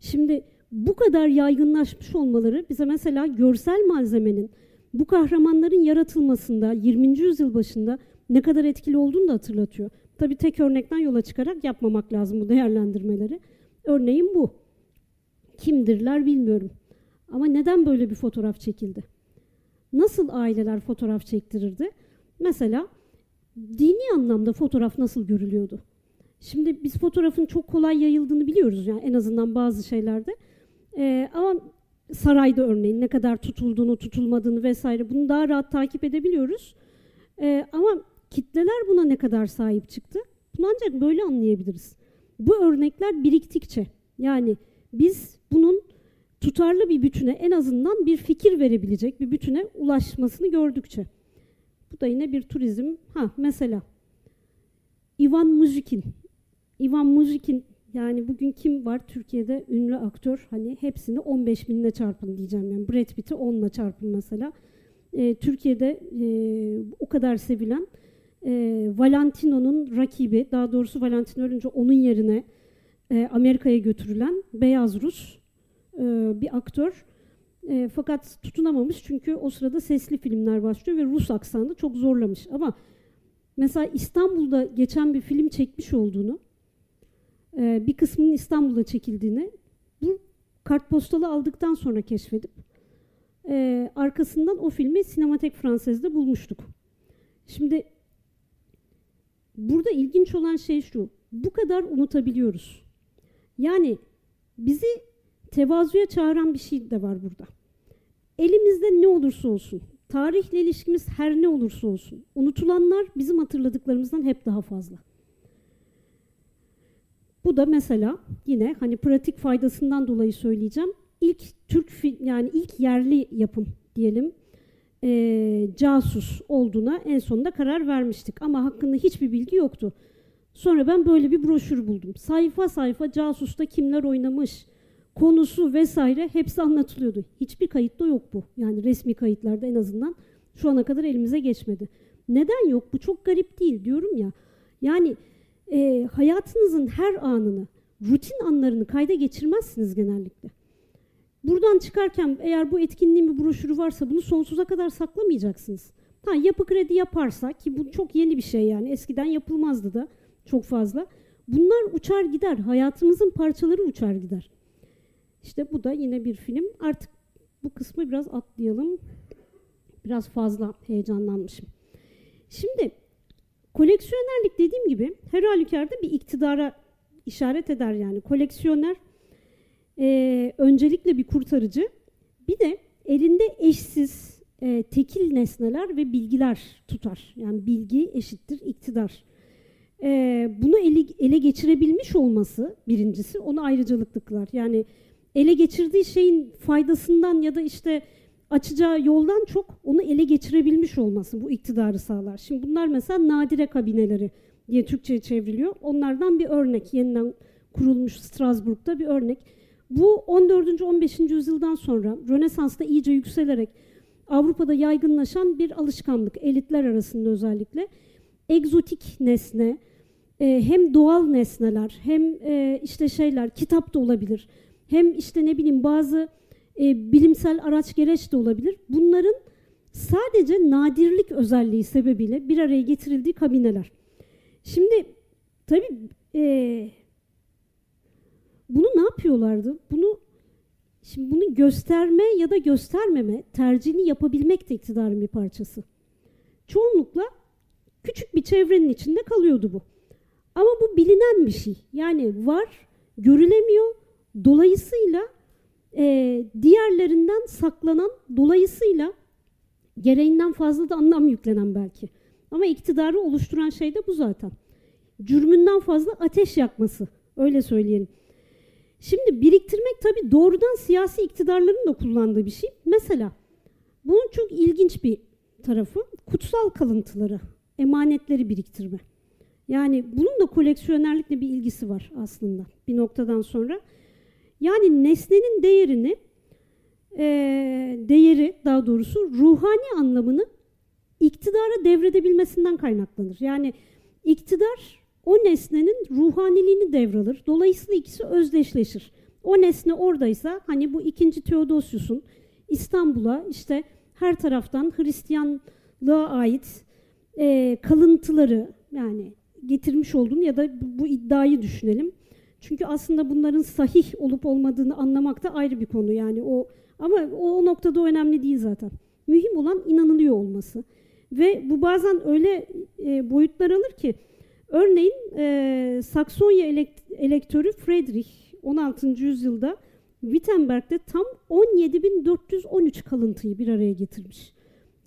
Şimdi bu kadar yaygınlaşmış olmaları bize mesela görsel malzemenin bu kahramanların yaratılmasında yirminci yüzyıl başında ne kadar etkili olduğunu da hatırlatıyor. Tabii tek örnekten yola çıkarak yapmamak lazım bu değerlendirmeleri. Örneğin bu. Kimdirler bilmiyorum. Ama neden böyle bir fotoğraf çekildi? Nasıl aileler fotoğraf çektirirdi? Mesela dini anlamda fotoğraf nasıl görülüyordu? Şimdi biz fotoğrafın çok kolay yayıldığını biliyoruz, yani en azından bazı şeylerde. Ee, ama sarayda örneğin ne kadar tutulduğunu, tutulmadığını vesaire bunu daha rahat takip edebiliyoruz. Ee, ama kitleler buna ne kadar sahip çıktı? Bunu ancak böyle anlayabiliriz. Bu örnekler biriktikçe, yani biz bunun tutarlı bir bütüne, en azından bir fikir verebilecek bir bütüne ulaşmasını gördükçe. Bu da yine bir turizm. Ha, mesela Ivan Mujikin. Ivan Mujikin, yani bugün kim var Türkiye'de ünlü aktör, hani hepsini on beş binle çarpın diyeceğim. Yani Brad Pitt'i onla çarpın mesela. Ee, Türkiye'de e, o kadar sevilen e, Valentino'nun rakibi, daha doğrusu Valentino ölünce onun yerine e, Amerika'ya götürülen beyaz Rus e, bir aktör. E, fakat tutunamamış çünkü o sırada sesli filmler başlıyor ve Rus aksanı çok zorlamış. Ama mesela İstanbul'da geçen bir film çekmiş olduğunu, e, bir kısmının İstanbul'da çekildiğini bu kartpostalı aldıktan sonra keşfedip e, arkasından o filmi Sinematek Fransız'da bulmuştuk. Şimdi burada ilginç olan şey şu, bu kadar unutabiliyoruz. Yani bizi tevazuya çağıran bir şey de var burada. Elimizde ne olursa olsun, tarihle ilişkimiz her ne olursa olsun, unutulanlar bizim hatırladıklarımızdan hep daha fazla. Bu da mesela yine hani pratik faydasından dolayı söyleyeceğim. İlk Türk film, yani ilk yerli yapım diyelim, ee, casus olduğuna en sonunda karar vermiştik. Ama hakkında hiçbir bilgi yoktu. Sonra ben böyle bir broşür buldum. Sayfa sayfa casusta kimler oynamış, konusu vesaire hepsi anlatılıyordu. Hiçbir kayıtta yok bu. Yani resmi kayıtlarda en azından şu ana kadar elimize geçmedi. Neden yok? Bu çok garip değil diyorum ya. Yani e, hayatınızın her anını, rutin anlarını kayda geçirmezsiniz genellikle. Buradan çıkarken eğer bu etkinliğin bir broşürü varsa bunu sonsuza kadar saklamayacaksınız. Ha, Yapı Kredi yaparsa, ki bu çok yeni bir şey yani, eskiden yapılmazdı da çok fazla. Bunlar uçar gider. Hayatımızın parçaları uçar gider. İşte bu da yine bir film. Artık bu kısmı biraz atlayalım. Biraz fazla heyecanlanmışım. Şimdi koleksiyonerlik dediğim gibi her halükarda bir iktidara işaret eder yani. Koleksiyoner e, öncelikle bir kurtarıcı. Bir de elinde eşsiz e, tekil nesneler ve bilgiler tutar. Yani bilgi eşittir iktidar. E, bunu ele, ele geçirebilmiş olması birincisi onu ayrıcalıklı kılar. Yani ele geçirdiği şeyin faydasından ya da işte açacağı yoldan çok onu ele geçirebilmiş olması bu iktidarı sağlar. Şimdi bunlar mesela nadire kabineleri diye Türkçe'ye çevriliyor. Onlardan bir örnek, yeniden kurulmuş Strasbourg'da bir örnek. Bu on dördüncü on beşinci yüzyıldan sonra Rönesans'ta iyice yükselerek Avrupa'da yaygınlaşan bir alışkanlık, elitler arasında özellikle. Egzotik nesne, hem doğal nesneler, hem işte şeyler, kitap da olabilir. Hem işte ne bileyim bazı e, bilimsel araç gereç de olabilir. Bunların sadece nadirlik özelliği sebebiyle bir araya getirildiği kabineler. Şimdi tabii e, bunu ne yapıyorlardı? Bunu şimdi bunu gösterme ya da göstermeme tercihini yapabilmek de iktidarın bir parçası. Çoğunlukla küçük bir çevrenin içinde kalıyordu bu. Ama bu bilinen bir şey. Yani var, görülemiyor. Dolayısıyla e, diğerlerinden saklanan, dolayısıyla gereğinden fazla da anlam yüklenen belki. Ama iktidarı oluşturan şey de bu zaten. Cürmünden fazla ateş yakması, öyle söyleyelim. Şimdi biriktirmek tabii doğrudan siyasi iktidarların da kullandığı bir şey. Mesela bunun çok ilginç bir tarafı kutsal kalıntıları, emanetleri biriktirme. Yani bunun da koleksiyonerlikle bir ilgisi var aslında bir noktadan sonra. Yani nesnenin değerini, e, değeri daha doğrusu ruhani anlamını iktidara devredebilmesinden kaynaklanır. Yani iktidar o nesnenin ruhaniliğini devralır. Dolayısıyla ikisi özdeşleşir. O nesne oradaysa hani bu ikinci Theodosius'un İstanbul'a işte her taraftan Hristiyanlığa ait e, kalıntıları yani getirmiş olduğunu ya da bu iddiayı düşünelim. Çünkü aslında bunların sahih olup olmadığını anlamak da ayrı bir konu yani o, ama o, o noktada o önemli değil zaten. Mühim olan inanılıyor olması ve bu bazen öyle e, boyutlar alır ki örneğin e, Saksonya elekt- elektörü Friedrich on altıncı yüzyılda Wittenberg'de tam on yedi bin dört yüz on üç kalıntıyı bir araya getirmiş.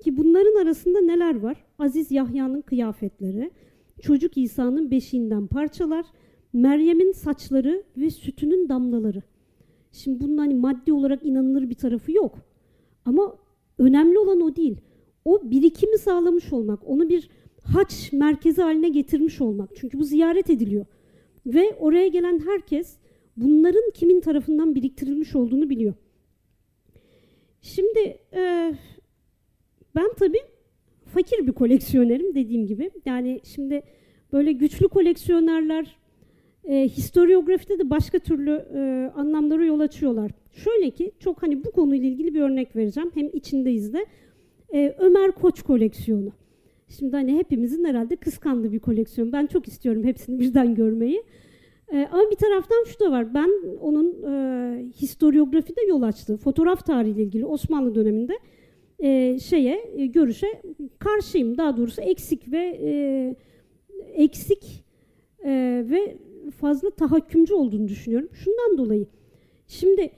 Ki bunların arasında neler var? Aziz Yahya'nın kıyafetleri, Çocuk İsa'nın beşiğinden parçalar, Meryem'in saçları ve sütünün damlaları. Şimdi bunun hani maddi olarak inanılır bir tarafı yok. Ama önemli olan o değil. O birikimi sağlamış olmak, onu bir haç merkezi haline getirmiş olmak. Çünkü bu ziyaret ediliyor. Ve oraya gelen herkes bunların kimin tarafından biriktirilmiş olduğunu biliyor. Şimdi e, ben tabii fakir bir koleksiyonerim dediğim gibi. Yani şimdi böyle güçlü koleksiyonerler e, historiografide de başka türlü e, anlamlara yol açıyorlar. Şöyle ki çok hani bu konuyla ilgili bir örnek vereceğim. Hem içindeyiz de. E, Ömer Koç koleksiyonu. Şimdi hani hepimizin herhalde kıskandığı bir koleksiyon. Ben çok istiyorum hepsini birden görmeyi. Ee, ama bir taraftan şu da var. Ben onun e, historiografide yol açtığı fotoğraf tarihiyle ilgili Osmanlı döneminde e, şeye e, görüşe karşıyım. Daha doğrusu eksik ve e, eksik e, ve fazla tahakkümcü olduğunu düşünüyorum. Şundan dolayı. Şimdi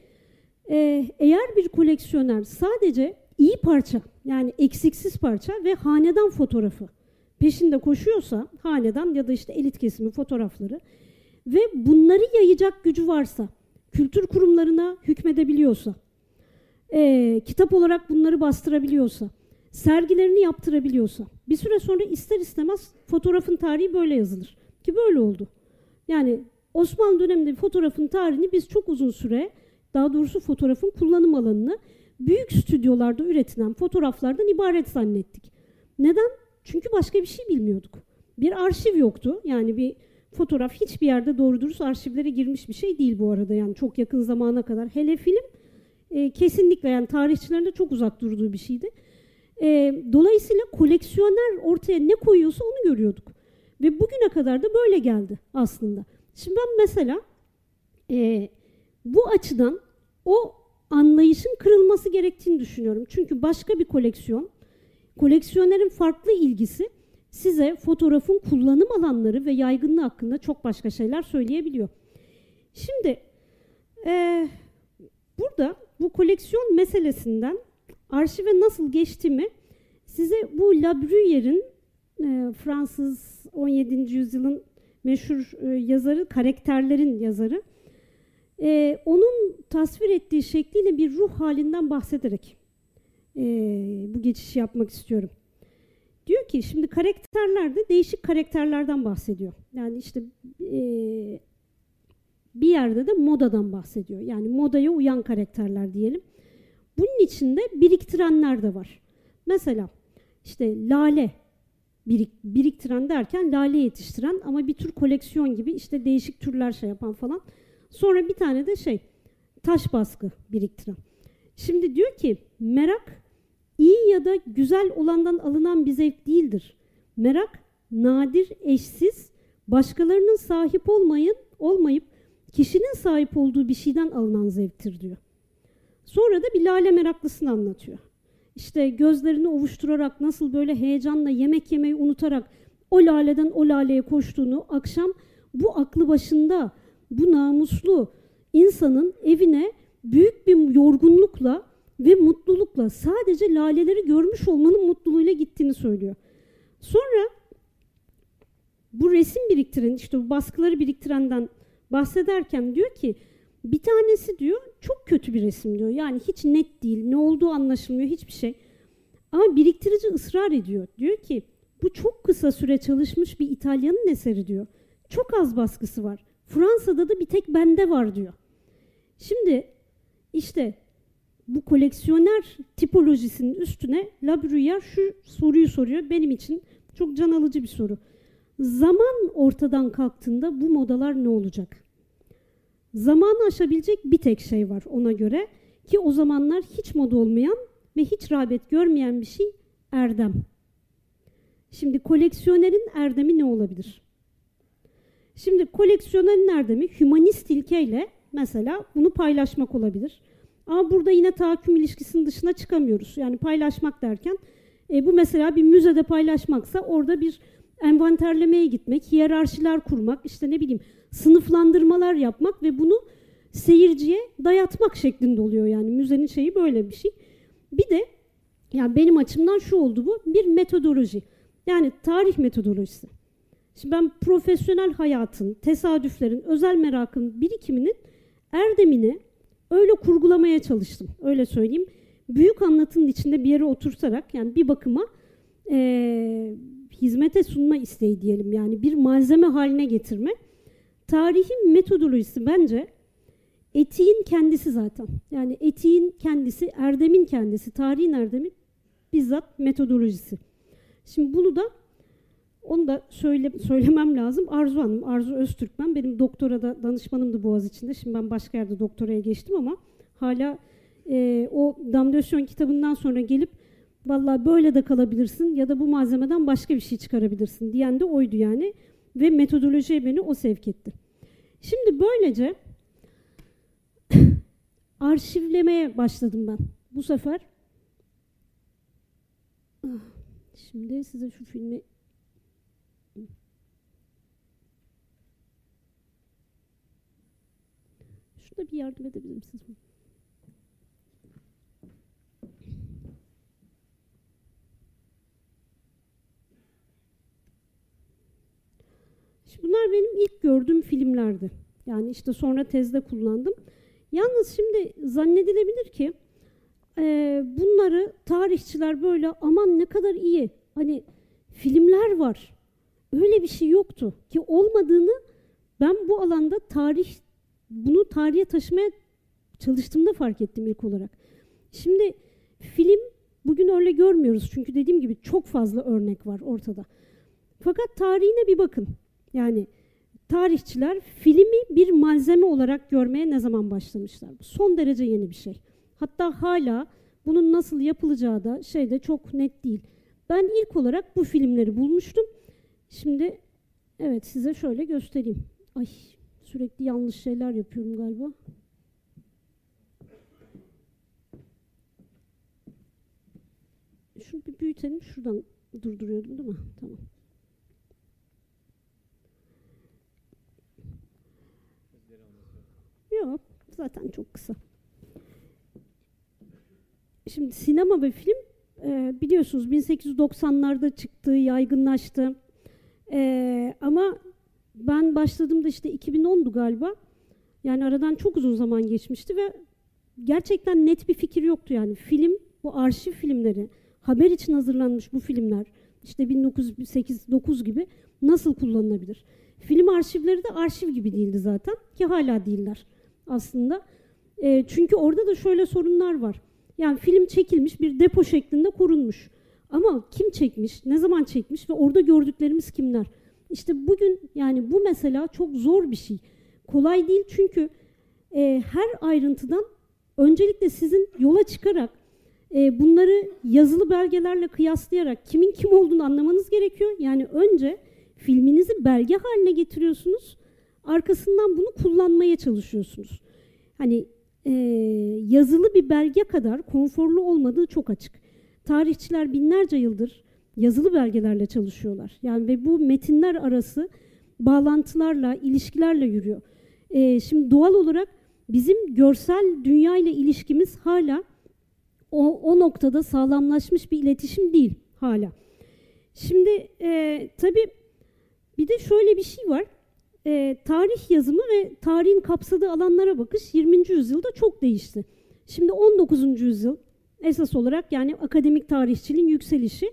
e, eğer bir koleksiyoner sadece iyi parça, yani eksiksiz parça ve hanedan fotoğrafı peşinde koşuyorsa, hanedan ya da işte elit kesimi fotoğrafları ve bunları yayacak gücü varsa, kültür kurumlarına hükmedebiliyorsa, e, kitap olarak bunları bastırabiliyorsa, sergilerini yaptırabiliyorsa, bir süre sonra ister istemez fotoğrafın tarihi böyle yazılır. Ki böyle oldu. Yani Osmanlı döneminde fotoğrafın tarihini biz çok uzun süre, daha doğrusu fotoğrafın kullanım alanını büyük stüdyolarda üretilen fotoğraflardan ibaret zannettik. Neden? Çünkü başka bir şey bilmiyorduk. Bir arşiv yoktu. Yani bir fotoğraf hiçbir yerde doğru dürüst arşivlere girmiş bir şey değil bu arada. Yani çok yakın zamana kadar. Hele film e, kesinlikle yani tarihçilerin de çok uzak durduğu bir şeydi. E, dolayısıyla koleksiyoner ortaya ne koyuyorsa onu görüyorduk. Ve bugüne kadar da böyle geldi aslında. Şimdi ben mesela e, bu açıdan o anlayışın kırılması gerektiğini düşünüyorum. Çünkü başka bir koleksiyon, koleksiyonerin farklı ilgisi size fotoğrafın kullanım alanları ve yaygınlığı hakkında çok başka şeyler söyleyebiliyor. Şimdi e, burada bu koleksiyon meselesinden arşive nasıl geçtiğimi size bu Labruyère'in e, Fransız on yedinci yüzyılın meşhur e, yazarı, karakterlerin yazarı, Ee, onun tasvir ettiği şekliyle bir ruh halinden bahsederek e, bu geçişi yapmak istiyorum. Diyor ki şimdi karakterlerde değişik karakterlerden bahsediyor. Yani işte e, bir yerde de modadan bahsediyor. Yani modaya uyan karakterler diyelim. Bunun içinde biriktirenler de var. Mesela işte Lale birik, biriktiren derken Lale yetiştiren ama bir tür koleksiyon gibi işte değişik türler şey yapan falan. Sonra bir tane de şey, taş baskı biriktiren. Şimdi diyor ki, merak iyi ya da güzel olandan alınan bir zevk değildir. Merak nadir, eşsiz, başkalarının sahip olmayın, olmayıp kişinin sahip olduğu bir şeyden alınan zevktir diyor. Sonra da bir Lale meraklısını anlatıyor. İşte gözlerini ovuşturarak, nasıl böyle heyecanla yemek yemeyi unutarak o Lale'den o Lale'ye koştuğunu, akşam bu aklı başında bu namuslu insanın evine büyük bir yorgunlukla ve mutlulukla sadece laleleri görmüş olmanın mutluluğuyla gittiğini söylüyor. Sonra bu resim biriktiren, işte bu baskıları biriktirenden bahsederken diyor ki bir tanesi diyor çok kötü bir resim diyor. Yani hiç net değil, ne olduğu anlaşılmıyor, hiçbir şey. Ama biriktirici ısrar ediyor. Diyor ki bu çok kısa süre çalışmış bir İtalyanın eseri diyor. Çok az baskısı var. Fransa'da da bir tek bende var diyor. Şimdi işte bu koleksiyoner tipolojisinin üstüne Labruyère şu soruyu soruyor. Benim için çok can alıcı bir soru. Zaman ortadan kalktığında bu modalar ne olacak? Zamanı aşabilecek bir tek şey var ona göre ki o zamanlar hiç moda olmayan ve hiç rağbet görmeyen bir şey erdem. Şimdi koleksiyonerin erdemi ne olabilir? Şimdi koleksiyonerin erdemi hümanist ilkeyle mesela bunu paylaşmak olabilir. Ama burada yine tahakküm ilişkisinin dışına çıkamıyoruz. Yani paylaşmak derken e, bu mesela bir müzede paylaşmaksa orada bir envanterlemeye gitmek, hiyerarşiler kurmak, işte ne bileyim sınıflandırmalar yapmak ve bunu seyirciye dayatmak şeklinde oluyor. Yani müzenin şeyi böyle bir şey. Bir de yani benim açımdan şu oldu bu, bir metodoloji. Yani tarih metodolojisi. Şimdi ben profesyonel hayatın, tesadüflerin, özel merakın, birikiminin erdemini öyle kurgulamaya çalıştım. Öyle söyleyeyim. Büyük anlatının içinde bir yere oturtarak yani bir bakıma e, hizmete sunma isteği diyelim. Yani bir malzeme haline getirme. Tarihin metodolojisi bence etiğin kendisi zaten. Yani etiğin kendisi, erdemin kendisi, tarihin erdemi bizzat metodolojisi. Şimdi bunu da, onu da söyle, söylemem lazım. Arzu Hanım, Arzu Öztürkmen benim doktorada danışmanımdı Boğaziçi'nde. Şimdi ben başka yerde doktoraya geçtim ama hala e, o Damdösyon kitabından sonra gelip vallahi böyle de kalabilirsin ya da bu malzemeden başka bir şey çıkarabilirsin diyen de oydu yani. Ve metodolojiye beni o sevk etti. Şimdi böylece arşivlemeye başladım ben. Bu sefer şimdi size şu filmi şurada bir yardım edebilir misiniz? Şimdi bunlar benim ilk gördüğüm filmlerdi. Yani işte sonra tezde kullandım. Yalnız şimdi zannedilebilir ki e, bunları tarihçiler böyle aman ne kadar iyi, hani filmler var. Öyle bir şey yoktu ki olmadığını ben bu alanda tarih, bunu tarihe taşımaya çalıştığımda fark ettim ilk olarak. Şimdi film bugün öyle görmüyoruz çünkü dediğim gibi çok fazla örnek var ortada. Fakat tarihine bir bakın. Yani tarihçiler filmi bir malzeme olarak görmeye ne zaman başlamışlar? Son derece yeni bir şey. Hatta hala bunun nasıl yapılacağı da şeyde çok net değil. Ben ilk olarak bu filmleri bulmuştum. Şimdi evet size şöyle göstereyim. Ay sürekli yanlış şeyler yapıyorum galiba. Şunu bir büyütelim. Şuradan durduruyordum değil mi? Tamam. Yok, zaten çok kısa. Şimdi sinema ve film biliyorsunuz bin sekiz yüz doksanlarda çıktı, yaygınlaştı. Ama ben başladığımda işte iki bin ondu galiba. Yani aradan çok uzun zaman geçmişti ve gerçekten net bir fikir yoktu yani. Film, bu arşiv filmleri, haber için hazırlanmış bu filmler, işte bin dokuz yüz sekiz dokuz gibi nasıl kullanılabilir? Film arşivleri de arşiv gibi değildi zaten ki hala değiller aslında. E, çünkü orada da şöyle sorunlar var. Yani film çekilmiş, bir depo şeklinde korunmuş. Ama kim çekmiş, ne zaman çekmiş ve orada gördüklerimiz kimler? İşte bugün yani bu mesela çok zor bir şey. Kolay değil çünkü e, her ayrıntıdan öncelikle sizin yola çıkarak e, bunları yazılı belgelerle kıyaslayarak kimin kim olduğunu anlamanız gerekiyor. Yani önce filminizi belge haline getiriyorsunuz. Arkasından bunu kullanmaya çalışıyorsunuz. Hani e, yazılı bir belge kadar konforlu olmadığı çok açık. Tarihçiler binlerce yıldır yazılı belgelerle çalışıyorlar. Yani ve bu metinler arası bağlantılarla, ilişkilerle yürüyor. E, şimdi doğal olarak bizim görsel dünyayla ilişkimiz hala o, o noktada sağlamlaşmış bir iletişim değil hala. Şimdi e, tabii bir de şöyle bir şey var. E, tarih yazımı ve tarihin kapsadığı alanlara bakış yirminci yüzyılda çok değişti. Şimdi on dokuzuncu yüzyıl esas olarak yani akademik tarihçiliğin yükselişi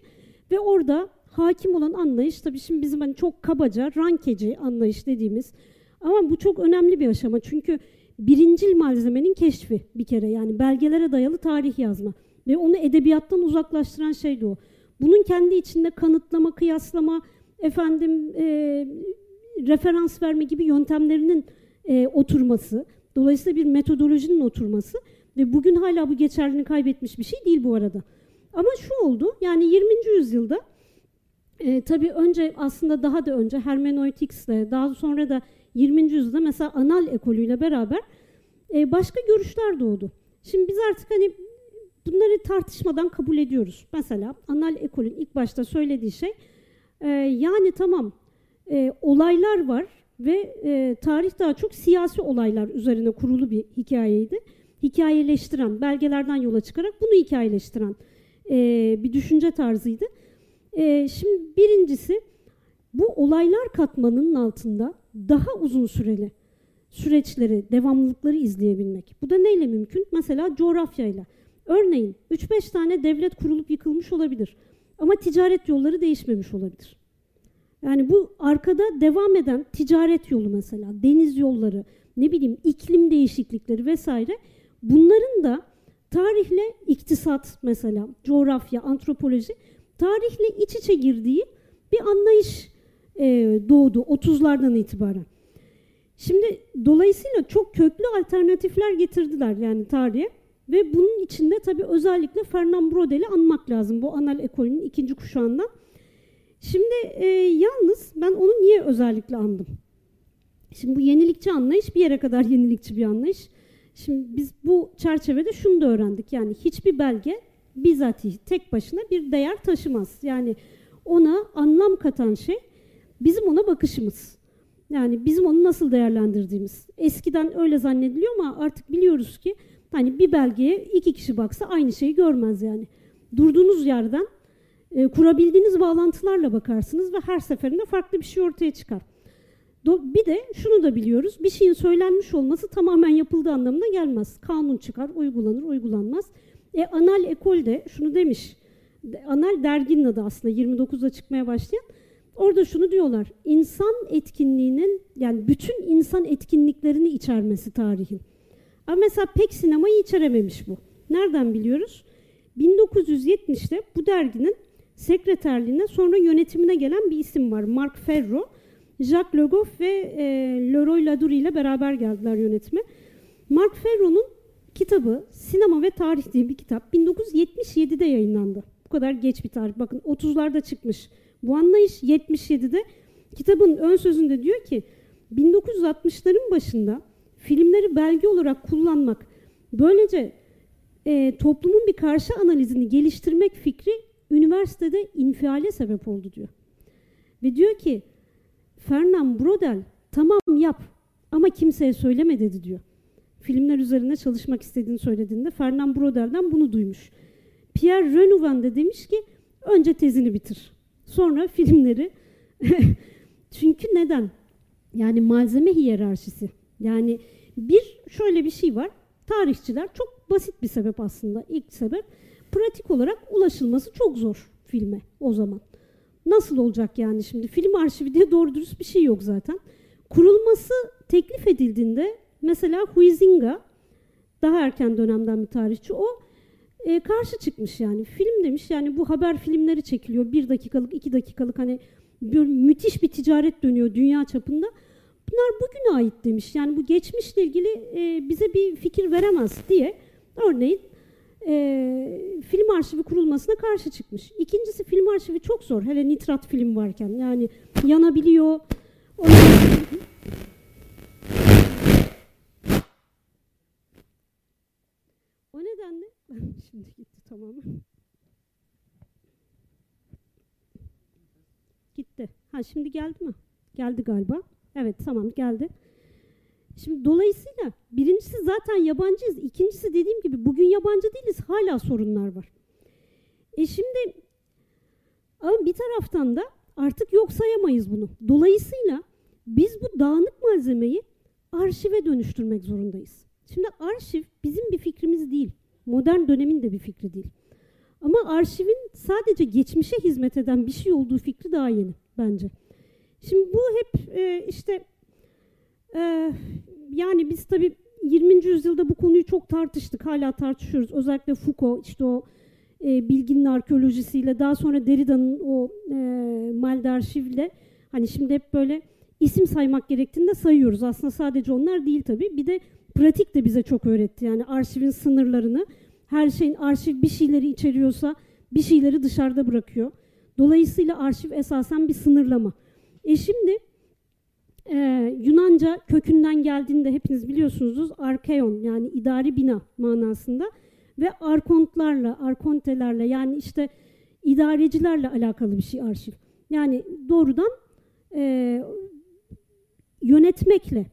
ve orada hakim olan anlayış tabii şimdi bizim hani çok kabaca rankeci anlayış dediğimiz, ama bu çok önemli bir aşama çünkü birincil malzemenin keşfi bir kere, yani belgelere dayalı tarih yazma ve onu edebiyattan uzaklaştıran şey de o. Bunun kendi içinde kanıtlama, kıyaslama, efendim e, referans verme gibi yöntemlerinin e, oturması, dolayısıyla bir metodolojinin oturması ve bugün hala bu geçerliliğini kaybetmiş bir şey değil bu arada. Ama şu oldu, yani yirminci yüzyılda e, tabii önce aslında daha da önce hermeneutics'le, daha sonra da yirminci yüzyılda mesela anal ekolüyle beraber e, başka görüşler doğdu. Şimdi biz artık hani bunları tartışmadan kabul ediyoruz. Mesela anal ekolün ilk başta söylediği şey, yani tamam e, olaylar var Ve e, tarih daha çok siyasi olaylar üzerine kurulu bir hikayeydi. Hikayeleştiren, belgelerden yola çıkarak bunu hikayeleştiren e, bir düşünce tarzıydı. E, şimdi birincisi, bu olaylar katmanının altında daha uzun süreli süreçleri, devamlılıkları izleyebilmek. Bu da neyle mümkün? Mesela coğrafyayla. Örneğin üç beş tane devlet kurulup yıkılmış olabilir. Ama ticaret yolları değişmemiş olabilir. Yani bu arkada devam eden ticaret yolu mesela, deniz yolları, ne bileyim iklim değişiklikleri vesaire. Bunların da tarihle iktisat mesela, coğrafya, antropoloji, tarihle iç içe girdiği bir anlayış e, doğdu otuzlardan itibaren. Şimdi dolayısıyla çok köklü alternatifler getirdiler yani tarihe. Ve bunun içinde tabii özellikle Fernand Braudel'i anmak lazım, bu anal ekolünün ikinci kuşağından. Şimdi e, yalnız ben onu niye özellikle andım? Şimdi bu yenilikçi anlayış bir yere kadar yenilikçi bir anlayış. Şimdi biz bu çerçevede şunu da öğrendik. Yani hiçbir belge bizatihi tek başına bir değer taşımaz. Yani ona anlam katan şey bizim ona bakışımız. Yani bizim onu nasıl değerlendirdiğimiz. Eskiden öyle zannediliyor ama artık biliyoruz ki hani bir belgeye iki kişi baksa aynı şeyi görmez yani. Durduğunuz yerden e, kurabildiğiniz bağlantılarla bakarsınız ve her seferinde farklı bir şey ortaya çıkar. Do- bir de şunu da biliyoruz, bir şeyin söylenmiş olması tamamen yapıldığı anlamına gelmez. Kanun çıkar, uygulanır, uygulanmaz. E, anal ekol de şunu demiş, anal derginin adı aslında yirmi dokuzda çıkmaya başlayan. Orada şunu diyorlar, insan etkinliğinin yani bütün insan etkinliklerini içermesi tarihin. Ama mesela pek sinemayı içerememiş bu. Nereden biliyoruz? bin dokuz yüz yetmişte bu derginin sekreterliğine sonra yönetimine gelen bir isim var. Mark Ferro, Jacques Le Goff ve e, Leroy Ladurie ile beraber geldiler yönetime. Mark Ferro'nun kitabı Sinema ve Tarih diye bir kitap bin dokuz yüz yetmiş yedide yayınlandı. Bu kadar geç bir tarih. Bakın otuzlarda çıkmış. Bu anlayış yetmiş yedide kitabın ön sözünde diyor ki bin dokuz yüz altmışların başında filmleri belge olarak kullanmak, böylece e, toplumun bir karşı analizini geliştirmek fikri üniversitede infiale sebep oldu diyor. Ve diyor ki Fernand Braudel tamam yap ama kimseye söyleme dedi diyor. Filmler üzerine çalışmak istediğini söylediğinde Fernand Braudel'den bunu duymuş. Pierre Renouvin de demiş ki önce tezini bitir. Sonra filmleri. Çünkü neden? Yani malzeme hiyerarşisi. Yani bir şöyle bir şey var. Tarihçiler çok basit bir sebep aslında. İlk sebep pratik olarak ulaşılması çok zor filme o zaman. Nasıl olacak yani şimdi? Film arşivi diye doğru dürüst bir şey yok zaten. Kurulması teklif edildiğinde mesela Huizinga daha erken dönemden bir tarihçi o e, karşı çıkmış yani. Film demiş yani bu haber filmleri çekiliyor. Bir dakikalık, iki dakikalık hani bir, müthiş bir ticaret dönüyor dünya çapında. Bunlar bugüne ait demiş. Yani bu geçmişle ilgili e, bize bir fikir veremez diye örneğin e, film arşivi kurulmasına karşı çıkmış. İkincisi film arşivi çok zor. Hele nitrat film varken yani yanabiliyor. Onu... O nedenle şimdi gitti tamamen. Gitti. Ha şimdi geldi mi? Geldi galiba. Evet tamam geldi. Şimdi dolayısıyla birincisi zaten yabancıyız. İkincisi dediğim gibi bugün yabancı değiliz. Hala sorunlar var. E şimdi ama bir taraftan da artık yok sayamayız bunu. Dolayısıyla biz bu dağınık malzemeyi arşive dönüştürmek zorundayız. Şimdi arşiv bizim bir fikrimiz değil. Modern dönemin de bir fikri değil. Ama arşivin sadece geçmişe hizmet eden bir şey olduğu fikri daha yeni bence. Şimdi bu hep e, işte e, yani biz tabii yirminci yüzyılda bu konuyu çok tartıştık, hala tartışıyoruz. Özellikle Foucault işte o e, bilginin arkeolojisiyle daha sonra Derrida'nın o e, mal d'arşivle hani şimdi hep böyle isim saymak gerektiğinde sayıyoruz. Aslında sadece onlar değil tabii. Bir de pratik de bize çok öğretti. Yani arşivin sınırlarını, her şeyin arşiv bir şeyleri içeriyorsa bir şeyleri dışarıda bırakıyor. Dolayısıyla arşiv esasen bir sınırlama. E şimdi e, Yunanca kökünden geldiğinde hepiniz biliyorsunuz arkeon yani idari bina manasında ve arkontlarla, arkontelerle yani işte idarecilerle alakalı bir şey arşiv. Yani doğrudan e, yönetmekle.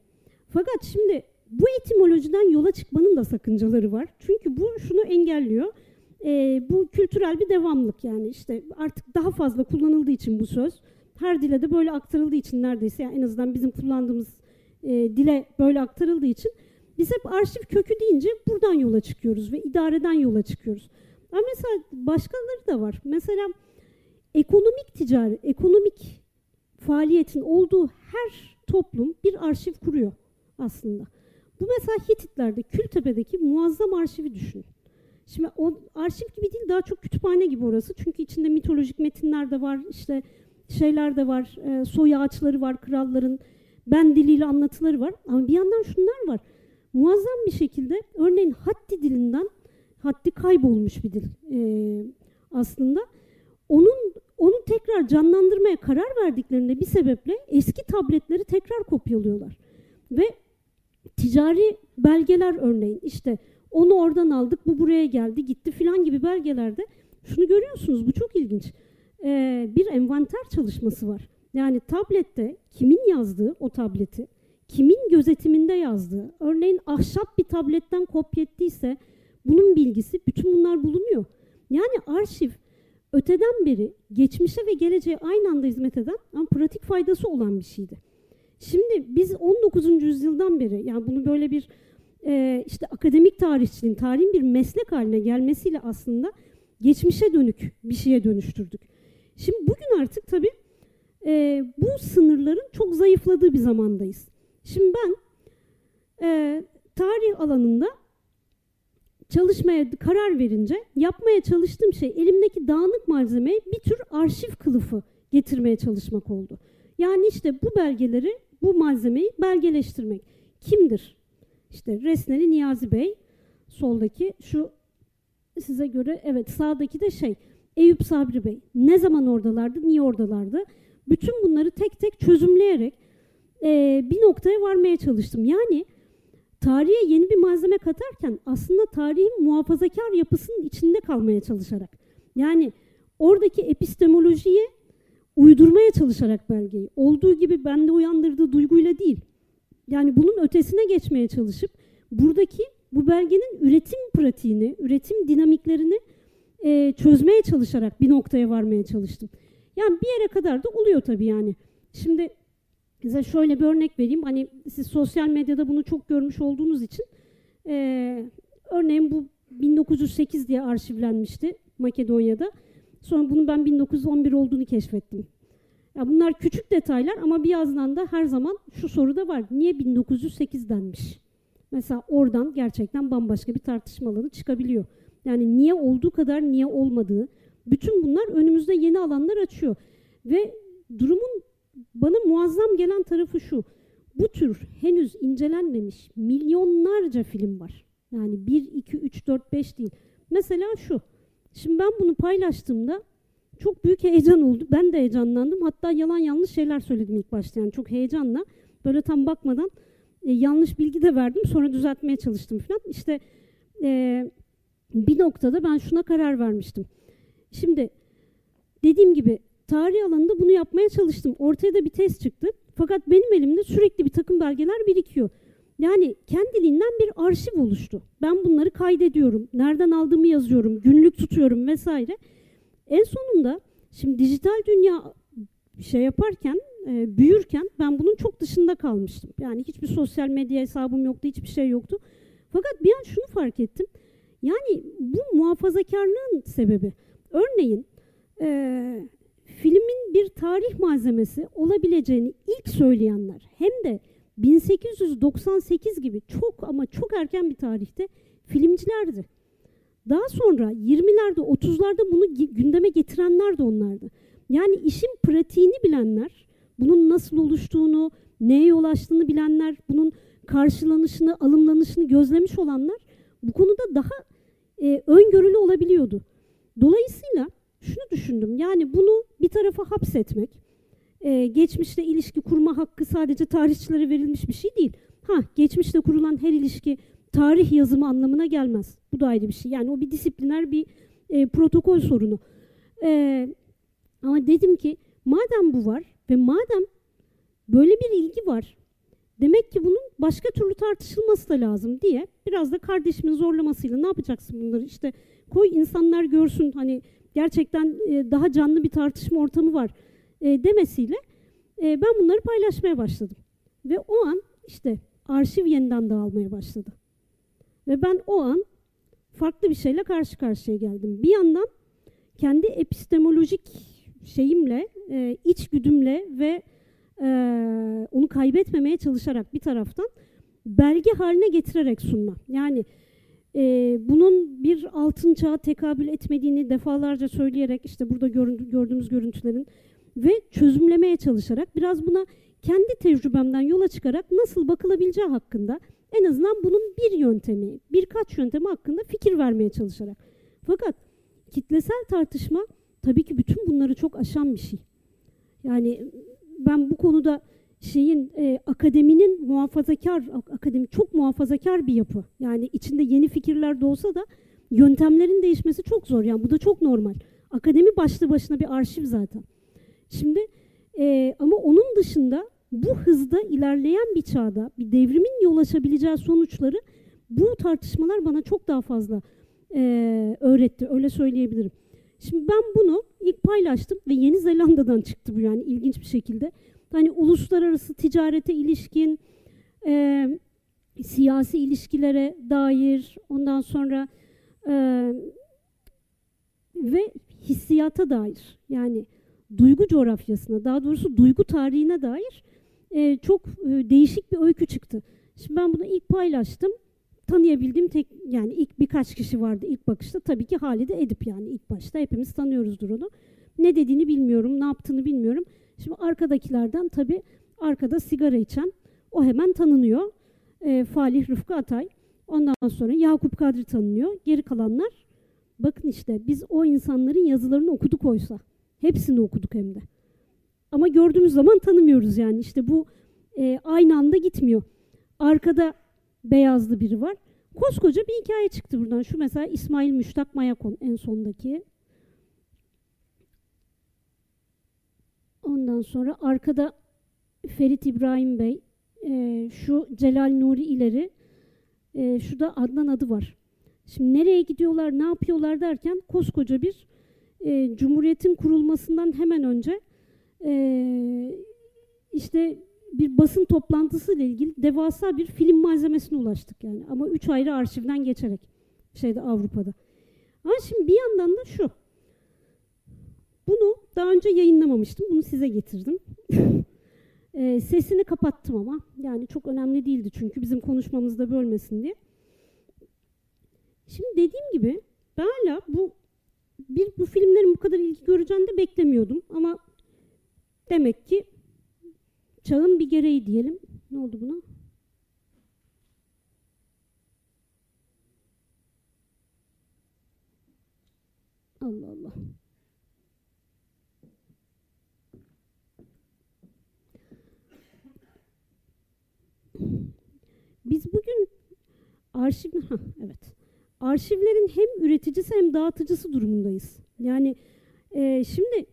Fakat şimdi bu etimolojiden yola çıkmanın da sakıncaları var. Çünkü bu şunu engelliyor. E, bu kültürel bir devamlık, yani işte artık daha fazla kullanıldığı için bu söz, her dile de böyle aktarıldığı için neredeyse, yani en azından bizim kullandığımız e, dile böyle aktarıldığı için biz hep arşiv kökü deyince buradan yola çıkıyoruz ve idareden yola çıkıyoruz. Ama mesela başkaları da var. Mesela ekonomik ticaret, ekonomik faaliyetin olduğu her toplum bir arşiv kuruyor aslında. Bu mesela Hititler'de Kültepe'deki muazzam arşivi düşünün. Şimdi o arşiv gibi değil, daha çok kütüphane gibi orası. Çünkü içinde mitolojik metinler de var, işte şeyler de var, e, soy ağaçları var, kralların ben diliyle anlatıları var. Ama bir yandan şunlar var. Muazzam bir şekilde örneğin Hattî dilinden, Hattî kaybolmuş bir dil e, aslında. Onun onu tekrar canlandırmaya karar verdiklerinde bir sebeple eski tabletleri tekrar kopyalıyorlar. Ve ticari belgeler örneğin işte onu oradan aldık, bu buraya geldi, gitti filan gibi belgelerde şunu görüyorsunuz, bu çok ilginç. Ee, bir envanter çalışması var. Yani tablette kimin yazdığı o tableti, kimin gözetiminde yazdığı, örneğin ahşap bir tabletten kopya ettiyse bunun bilgisi, bütün bunlar bulunuyor. Yani arşiv öteden beri geçmişe ve geleceğe aynı anda hizmet eden ama pratik faydası olan bir şeydi. Şimdi biz on dokuzuncu yüzyıldan beri, yani bunu böyle bir Ee, işte akademik tarihçiliğin, tarihin bir meslek haline gelmesiyle aslında geçmişe dönük bir şeye dönüştürdük. Şimdi bugün artık tabii e, bu sınırların çok zayıfladığı bir zamandayız. Şimdi ben e, tarih alanında çalışmaya karar verince yapmaya çalıştığım şey elimdeki dağınık malzemeye bir tür arşiv kılıfı getirmeye çalışmak oldu. Yani işte bu belgeleri, bu malzemeyi belgeleştirmek. Kimdir? İşte Resneli Niyazi Bey, soldaki şu size göre, evet sağdaki de şey, Eyüp Sabri Bey. Ne zaman oradalardı, niye oradalardı? Bütün bunları tek tek çözümleyerek e, bir noktaya varmaya çalıştım. Yani tarihe yeni bir malzeme katarken aslında tarihin muhafazakar yapısının içinde kalmaya çalışarak, yani oradaki epistemolojiye uydurmaya çalışarak belgeyi, olduğu gibi bende uyandırdığı duyguyla değil, yani bunun ötesine geçmeye çalışıp buradaki bu belgenin üretim pratiğini, üretim dinamiklerini e, çözmeye çalışarak bir noktaya varmaya çalıştım. Yani bir yere kadar da oluyor tabii yani. Şimdi size şöyle bir örnek vereyim. Hani siz sosyal medyada bunu çok görmüş olduğunuz için e, örneğin bu bin dokuz yüz sekiz diye arşivlenmişti Makedonya'da. Sonra bunun ben bin dokuz yüz on bir olduğunu keşfettim. Ya bunlar küçük detaylar ama bir yandan da her zaman şu soru da var. Niye bin dokuz yüz sekiz denmiş? Mesela oradan gerçekten bambaşka bir tartışma alanı çıkabiliyor. Yani niye olduğu kadar niye olmadığı. Bütün bunlar önümüzde yeni alanlar açıyor. Ve durumun bana muazzam gelen tarafı şu. Bu tür henüz incelenmemiş milyonlarca film var. Yani bir, iki, üç, dört, beş değil. Mesela şu. Şimdi ben bunu paylaştığımda çok büyük heyecan oldu. Ben de heyecanlandım. Hatta yalan yanlış şeyler söyledim ilk başta. Yani çok heyecanla, böyle tam bakmadan e, yanlış bilgi de verdim. Sonra düzeltmeye çalıştım falan. İşte e, bir noktada ben şuna karar vermiştim. Şimdi dediğim gibi tarih alanında bunu yapmaya çalıştım. Ortaya da bir tez çıktı. Fakat benim elimde sürekli bir takım belgeler birikiyor. Yani kendiliğinden bir arşiv oluştu. Ben bunları kaydediyorum. Nereden aldığımı yazıyorum. Günlük tutuyorum vesaire. En sonunda şimdi dijital dünya şey yaparken, e, büyürken ben bunun çok dışında kalmıştım. Yani hiçbir sosyal medya hesabım yoktu, hiçbir şey yoktu. Fakat bir an şunu fark ettim. Yani bu muhafazakarlığın sebebi. Örneğin e, filmin bir tarih malzemesi olabileceğini ilk söyleyenler hem de bin sekiz yüz doksan sekiz gibi çok ama çok erken bir tarihte filmcilerdi. Daha sonra yirmilerde, otuzlarda bunu gündeme getirenler de onlardı. Yani işin pratiğini bilenler, bunun nasıl oluştuğunu, neye yol açtığını bilenler, bunun karşılanışını, alımlanışını gözlemiş olanlar bu konuda daha e, öngörülü olabiliyordu. Dolayısıyla şunu düşündüm, yani bunu bir tarafa hapsetmek, e, geçmişle ilişki kurma hakkı sadece tarihçilere verilmiş bir şey değil. Ha, geçmişle kurulan her ilişki tarih yazımı anlamına gelmez. Bu da ayrı bir şey. Yani o bir disipliner bir e, protokol sorunu. E, ama dedim ki madem bu var ve madem böyle bir ilgi var Demek ki bunun başka türlü tartışılması da lazım diye biraz da kardeşimin zorlamasıyla ne yapacaksın bunları işte koy insanlar görsün hani gerçekten daha canlı bir tartışma ortamı var demesiyle ben bunları paylaşmaya başladım. Ve o an işte arşiv yeniden dağılmaya başladı. Ve ben o an farklı bir şeyle karşı karşıya geldim. Bir yandan kendi epistemolojik şeyimle, içgüdümle ve Ee, onu kaybetmemeye çalışarak bir taraftan belge haline getirerek sunma. Yani e, bunun bir altın çağa tekabül etmediğini defalarca söyleyerek işte burada gördüğümüz görüntülerin ve çözümlemeye çalışarak biraz buna kendi tecrübemden yola çıkarak nasıl bakılabileceği hakkında en azından bunun bir yöntemi, birkaç yöntemi hakkında fikir vermeye çalışarak. Fakat kitlesel tartışma tabii ki bütün bunları çok aşan bir şey. Yani ben bu konuda şeyin e, akademinin muhafazakar, akademi çok muhafazakar bir yapı. Yani içinde yeni fikirler de olsa da yöntemlerin değişmesi çok zor. Yani bu da çok normal. Akademi başlı başına bir arşiv zaten. Şimdi e, ama onun dışında bu hızda ilerleyen bir çağda bir devrimin yol açabileceği sonuçları bu tartışmalar bana çok daha fazla e, öğretti. Öyle söyleyebilirim. Şimdi ben bunu ilk paylaştım ve Yeni Zelanda'dan çıktı bu yani ilginç bir şekilde. Hani uluslararası ticarete ilişkin, e, siyasi ilişkilere dair, ondan sonra e, ve hissiyata dair yani duygu coğrafyasına, daha doğrusu duygu tarihine dair e, çok e, değişik bir öykü çıktı. Şimdi ben bunu ilk paylaştım. Tanıyabildiğim tek yani ilk birkaç kişi vardı ilk bakışta. Tabii ki Halide Edip yani ilk başta hepimiz tanıyoruzdur onu. Ne dediğini bilmiyorum, ne yaptığını bilmiyorum. Şimdi arkadakilerden tabii arkada sigara içen o hemen tanınıyor. E, Falih Rıfkı Atay. Ondan sonra Yakup Kadri tanınıyor. Geri kalanlar bakın işte biz o insanların yazılarını okuduk oysa. Hepsini okuduk hem de. Ama gördüğümüz zaman tanımıyoruz yani. İşte bu e, aynı anda gitmiyor. Arkada beyazlı biri var. Koskoca bir hikaye çıktı buradan. Şu mesela İsmail Müştak Mayakon en sondaki. Ondan sonra arkada Ferit İbrahim Bey, e, şu Celal Nuri ileri, e, şu da Adnan adı var. Şimdi nereye gidiyorlar, ne yapıyorlar derken koskoca bir e, Cumhuriyet'in kurulmasından hemen önce e, işte bir basın toplantısıyla ilgili devasa bir film malzemesine ulaştık yani. Ama üç ayrı arşivden geçerek şeyde Avrupa'da. Ama şimdi bir yandan da şu. Bunu daha önce yayınlamamıştım. Bunu size getirdim. e, sesini kapattım ama. Yani çok önemli değildi çünkü bizim konuşmamızı da bölmesin diye. Şimdi dediğim gibi ben hala bu, bir, bu filmlerin bu kadar ilgi göreceğini de beklemiyordum. Ama demek ki çağın bir gereği diyelim. Ne oldu buna? Allah Allah. Biz bugün arşiv, ha, evet, arşivlerin hem üreticisi hem dağıtıcısı durumundayız. Yani e, şimdi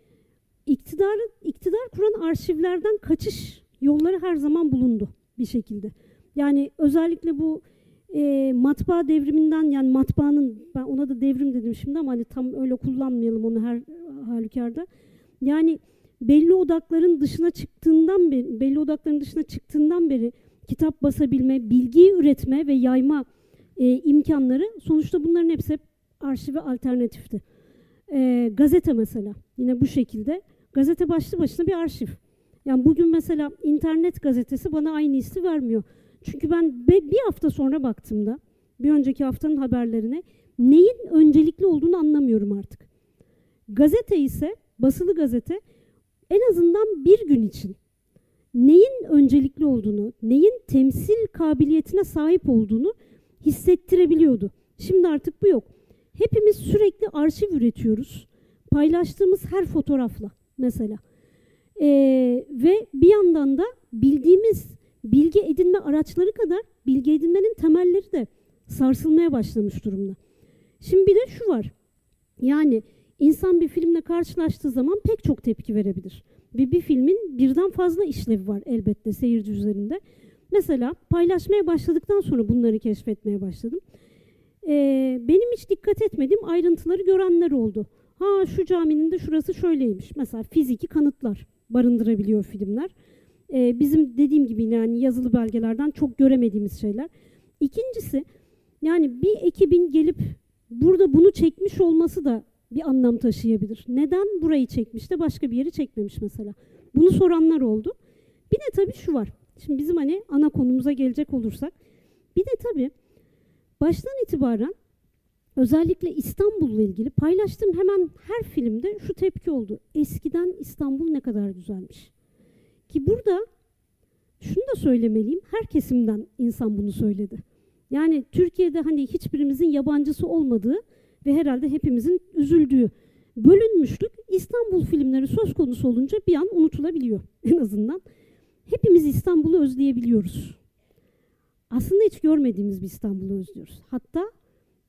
İktidar, iktidar kuran arşivlerden kaçış yolları her zaman bulundu bir şekilde. Yani özellikle bu e, matbaa devriminden yani matbaanın, ben ona da devrim dedim şimdi ama hani tam öyle kullanmayalım onu her halükarda. Yani belli odakların dışına çıktığından beri, belli odakların dışına çıktığından beri kitap basabilme, bilgiyi üretme ve yayma e, imkanları sonuçta bunların hepsi hep arşive alternatifti. E, gazete mesela yine bu şekilde. Gazete başlı başına bir arşiv. Yani bugün mesela internet gazetesi bana aynı hissi vermiyor. Çünkü ben bir hafta sonra baktığımda, bir önceki haftanın haberlerine neyin öncelikli olduğunu anlamıyorum artık. Gazete ise, basılı gazete en azından bir gün için neyin öncelikli olduğunu, neyin temsil kabiliyetine sahip olduğunu hissettirebiliyordu. Şimdi artık bu yok. Hepimiz sürekli arşiv üretiyoruz. Paylaştığımız her fotoğrafla. Mesela ee, ve bir yandan da bildiğimiz bilgi edinme araçları kadar bilgi edinmenin temelleri de sarsılmaya başlamış durumda. Şimdi bir de şu var. Yani insan bir filmle karşılaştığı zaman pek çok tepki verebilir. Bir, bir filmin birden fazla işlevi var elbette seyirci üzerinde. Mesela paylaşmaya başladıktan sonra bunları keşfetmeye başladım. Ee, benim hiç dikkat etmediğim ayrıntıları görenler oldu. Ha şu caminin de şurası şöyleymiş. Mesela fiziki kanıtlar barındırabiliyor filmler. Ee, bizim dediğim gibi yani yazılı belgelerden çok göremediğimiz şeyler. İkincisi yani bir ekibin gelip burada bunu çekmiş olması da bir anlam taşıyabilir. Neden burayı çekmiş de başka bir yeri çekmemiş mesela? Bunu soranlar oldu. Bir de tabii şu var. Şimdi bizim hani ana konumuza gelecek olursak. Bir de tabii baştan itibaren özellikle İstanbul'la ilgili paylaştığım hemen her filmde şu tepki oldu. Eskiden İstanbul ne kadar güzelmiş. Ki burada şunu da söylemeliyim. Her kesimden insan bunu söyledi. Yani Türkiye'de hani hiçbirimizin yabancısı olmadığı ve herhalde hepimizin üzüldüğü bölünmüşlük İstanbul filmleri söz konusu olunca bir an unutulabiliyor en azından. Hepimiz İstanbul'u özleyebiliyoruz. Aslında hiç görmediğimiz bir İstanbul'u özlüyoruz. Hatta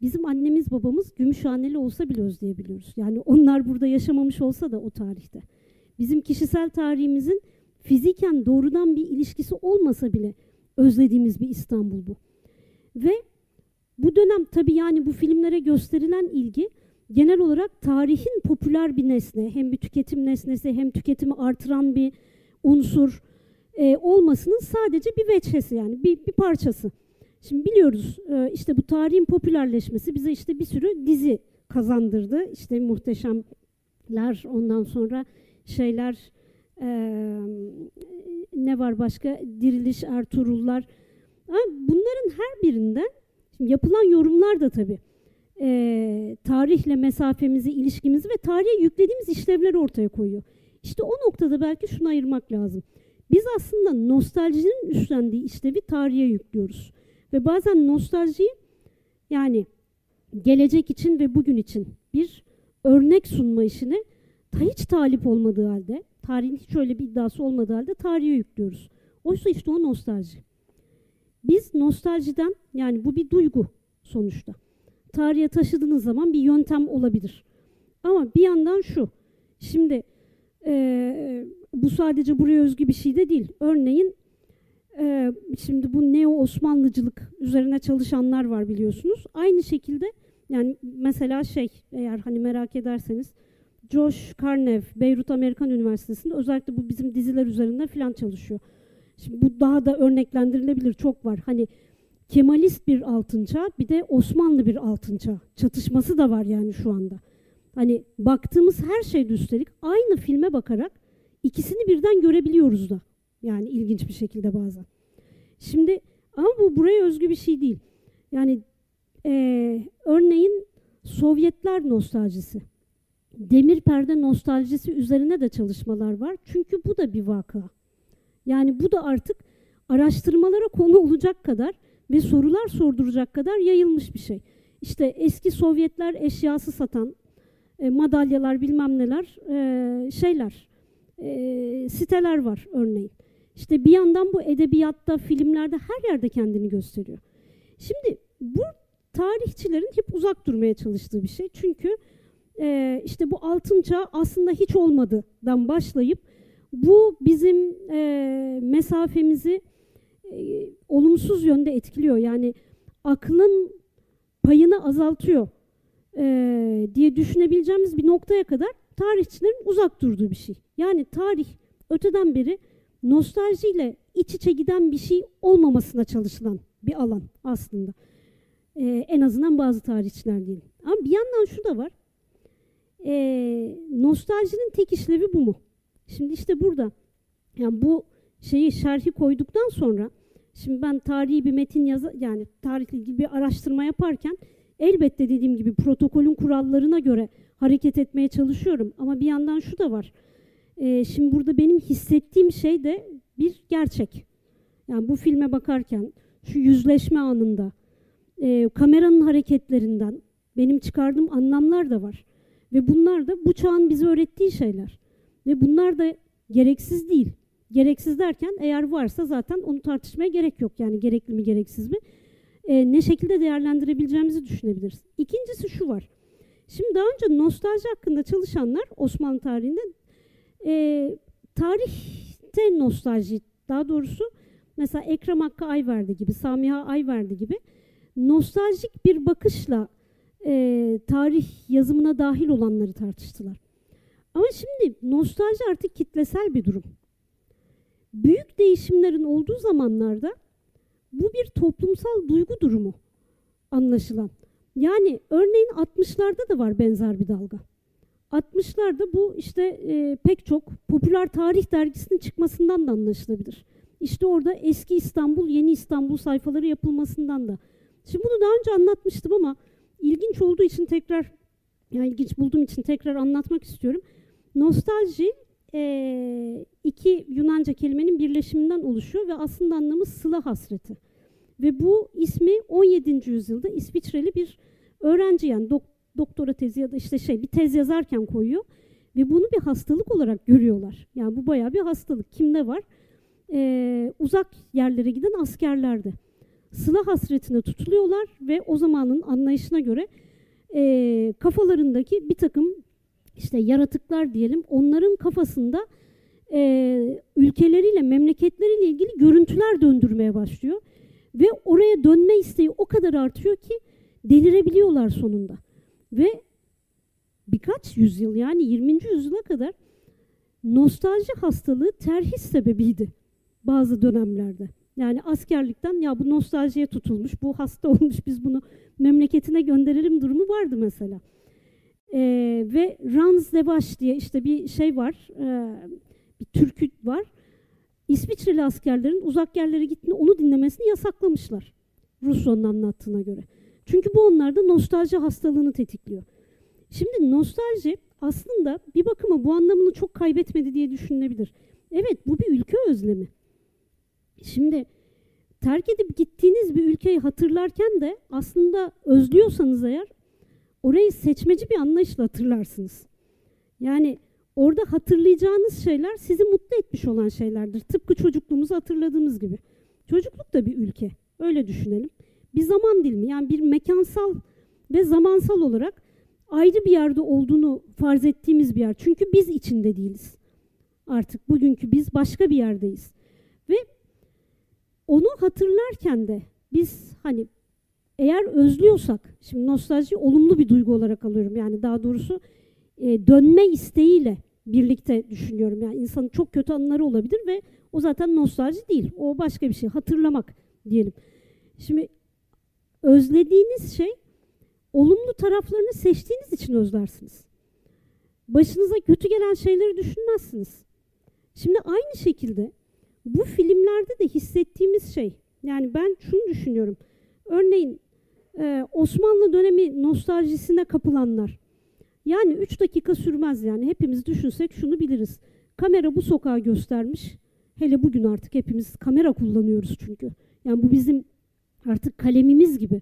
bizim annemiz babamız Gümüşhaneli olsa bile özleyebiliyoruz. Yani onlar burada yaşamamış olsa da o tarihte. Bizim kişisel tarihimizin fiziken doğrudan bir ilişkisi olmasa bile özlediğimiz bir İstanbul bu. Ve bu dönem tabii yani bu filmlere gösterilen ilgi genel olarak tarihin popüler bir nesne, hem bir tüketim nesnesi hem tüketimi artıran bir unsur e, olmasının sadece bir veçhesi yani bir, bir parçası. Şimdi biliyoruz e, işte bu tarihin popülerleşmesi bize işte bir sürü dizi kazandırdı. İşte Muhteşemler, ondan sonra şeyler e, ne var başka? Diriliş, Ertuğrullar. Bunların her birinde şimdi yapılan yorumlar da tabii e, tarihle mesafemizi, ilişkimizi ve tarihe yüklediğimiz işlevleri ortaya koyuyor. İşte o noktada belki şunu ayırmak lazım. Biz aslında nostaljinin üstlendiği işlevi tarihe yüklüyoruz. Ve bazen nostaljiyi yani gelecek için ve bugün için bir örnek sunma işine hiç talip olmadığı halde, tarihin hiç öyle bir iddiası olmadığı halde tarihe yüklüyoruz. Oysa işte o nostalji. Biz nostaljiden, yani bu bir duygu sonuçta. Tarihe taşıdığınız zaman bir yöntem olabilir. Ama bir yandan şu, şimdi e, bu sadece buraya özgü bir şey de değil. Örneğin e, şimdi bu Neo-Osmanlıcılık üzerine çalışanlar var biliyorsunuz. Aynı şekilde yani mesela şey, eğer hani merak ederseniz Josh Carnev, Beyrut Amerikan Üniversitesi'nde özellikle bu bizim diziler üzerinde falan çalışıyor. Şimdi bu daha da örneklendirilebilir, çok var. Hani Kemalist bir altın çağ, bir de Osmanlı bir altın çağ çatışması da var yani şu anda. Hani baktığımız her şeyde üstelik aynı filme bakarak ikisini birden görebiliyoruz da. Yani ilginç bir şekilde bazen. Şimdi ama bu buraya özgü bir şey değil. Yani e, örneğin Sovyetler nostaljisi, demir perde nostaljisi üzerine de çalışmalar var. Çünkü bu da bir vaka. Yani bu da artık araştırmalara konu olacak kadar ve sorular sorduracak kadar yayılmış bir şey. İşte eski Sovyetler eşyası satan, e, madalyalar bilmem neler, e, şeyler, e, siteler var örneğin. İşte bir yandan bu edebiyatta, filmlerde her yerde kendini gösteriyor. Şimdi bu tarihçilerin hep uzak durmaya çalıştığı bir şey. Çünkü e, işte bu altın çağı aslında hiç olmadıdan başlayıp bu bizim e, mesafemizi e, olumsuz yönde etkiliyor. Yani aklın payını azaltıyor e, diye düşünebileceğimiz bir noktaya kadar tarihçilerin uzak durduğu bir şey. Yani tarih öteden beri nostaljiyle iç içe giden bir şey olmamasına çalışılan bir alan aslında. E, en azından bazı tarihçiler değil. Ama bir yandan şu da var. E, nostaljinin tek işlevi bu mu? Şimdi işte burada yani bu şeyi şerhi koyduktan sonra şimdi ben tarihi bir metin yazı yani tarihle ilgili bir araştırma yaparken elbette dediğim gibi protokolün kurallarına göre hareket etmeye çalışıyorum. Ama bir yandan şu da var. Ee, şimdi burada benim hissettiğim şey de bir gerçek. Yani bu filme bakarken şu yüzleşme anında e, kameranın hareketlerinden benim çıkardığım anlamlar da var. Ve bunlar da bu çağın bize öğrettiği şeyler. Ve bunlar da gereksiz değil. Gereksiz derken eğer varsa zaten onu tartışmaya gerek yok. Yani gerekli mi gereksiz mi? E, ne şekilde değerlendirebileceğimizi düşünebiliriz. İkincisi şu var. Şimdi daha önce nostalji hakkında çalışanlar Osmanlı tarihinde e, tarihte nostalji, daha doğrusu mesela Ekrem Hakkı Ayverdi gibi, Samiha Ayverdi gibi nostaljik bir bakışla e, tarih yazımına dahil olanları tartıştılar. Ama şimdi nostalji artık kitlesel bir durum. Büyük değişimlerin olduğu zamanlarda bu bir toplumsal duygu durumu anlaşılan. Yani örneğin altmışlarda da var benzer bir dalga. altmışlarda bu işte e, pek çok popüler tarih dergisinin çıkmasından da anlaşılabilir. İşte orada eski İstanbul, yeni İstanbul sayfaları yapılmasından da. Şimdi bunu daha önce anlatmıştım ama ilginç olduğu için tekrar, yani ilginç bulduğum için tekrar anlatmak istiyorum. Nostalji e, iki Yunanca kelimenin birleşiminden oluşuyor ve aslında anlamı sıla hasreti. Ve bu ismi on yedinci yüzyılda İsviçreli bir öğrenci, yani doktor, doktora tezi ya da işte şey bir tez yazarken koyuyor ve bunu bir hastalık olarak görüyorlar. Yani bu bayağı bir hastalık. Kimde var? Ee, uzak yerlere giden askerlerde. Sıla hasretine tutuluyorlar ve o zamanın anlayışına göre e, kafalarındaki bir takım işte yaratıklar diyelim, onların kafasında e, ülkeleriyle, memleketleriyle ilgili görüntüler döndürmeye başlıyor. Ve oraya dönme isteği o kadar artıyor ki delirebiliyorlar sonunda. Ve birkaç yüzyıl, yani yirminci yüzyıla kadar nostalji hastalığı terhis sebebiydi bazı dönemlerde. Yani askerlikten ya bu nostaljiye tutulmuş, bu hasta olmuş, biz bunu memleketine gönderelim durumu vardı mesela. Ee, ve Ranz Devaş diye işte bir şey var, e, bir türkü var. İsviçreli askerlerin uzak yerlere gittiğini, onu dinlemesini yasaklamışlar. Rousseau'nun anlattığına göre. Çünkü bu onlarda nostalji hastalığını tetikliyor. Şimdi nostalji aslında bir bakıma bu anlamını çok kaybetmedi diye düşünülebilir. Evet, bu bir ülke özlemi. Şimdi terk edip gittiğiniz bir ülkeyi hatırlarken de aslında özlüyorsanız eğer orayı seçmeci bir anlayışla hatırlarsınız. Yani orada hatırlayacağınız şeyler sizi mutlu etmiş olan şeylerdir. Tıpkı çocukluğumuzu hatırladığımız gibi. Çocukluk da bir ülke. Öyle düşünelim. Bir zaman dilimi, yani bir mekansal ve zamansal olarak ayrı bir yerde olduğunu farz ettiğimiz bir yer. Çünkü biz içinde değiliz. Artık bugünkü biz başka bir yerdeyiz. Ve onu hatırlarken de biz hani eğer özlüyorsak, şimdi nostalji olumlu bir duygu olarak alıyorum. Yani daha doğrusu e, dönme isteğiyle birlikte düşünüyorum. Yani insanın çok kötü anıları olabilir ve o zaten nostalji değil. O başka bir şey. Hatırlamak diyelim. Şimdi özlediğiniz şey, olumlu taraflarını seçtiğiniz için özlersiniz. Başınıza kötü gelen şeyleri düşünmezsiniz. Şimdi aynı şekilde bu filmlerde de hissettiğimiz şey, yani ben şunu düşünüyorum. Örneğin Osmanlı dönemi nostaljisine kapılanlar, yani üç dakika sürmez yani. Hepimiz düşünsek şunu biliriz. Kamera bu sokağı göstermiş. Hele bugün artık hepimiz kamera kullanıyoruz çünkü. Yani bu bizim artık kalemimiz gibi.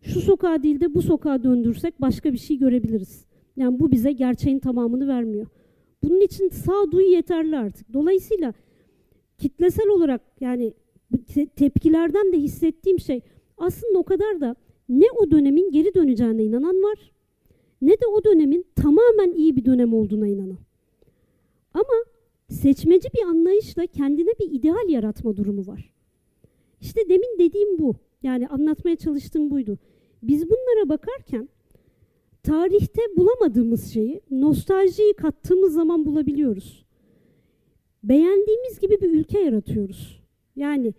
Şu sokağa değil de bu sokağa döndürsek başka bir şey görebiliriz. Yani bu bize gerçeğin tamamını vermiyor. Bunun için sağduyu yeterli artık. Dolayısıyla kitlesel olarak yani tepkilerden de hissettiğim şey aslında o kadar da ne o dönemin geri döneceğine inanan var ne de o dönemin tamamen iyi bir dönem olduğuna inanan. Ama seçmeci bir anlayışla kendine bir ideal yaratma durumu var. İşte demin dediğim bu. Yani anlatmaya çalıştığım buydu. Biz bunlara bakarken tarihte bulamadığımız şeyi, nostaljiyi kattığımız zaman bulabiliyoruz. Beğendiğimiz gibi bir ülke yaratıyoruz. Yani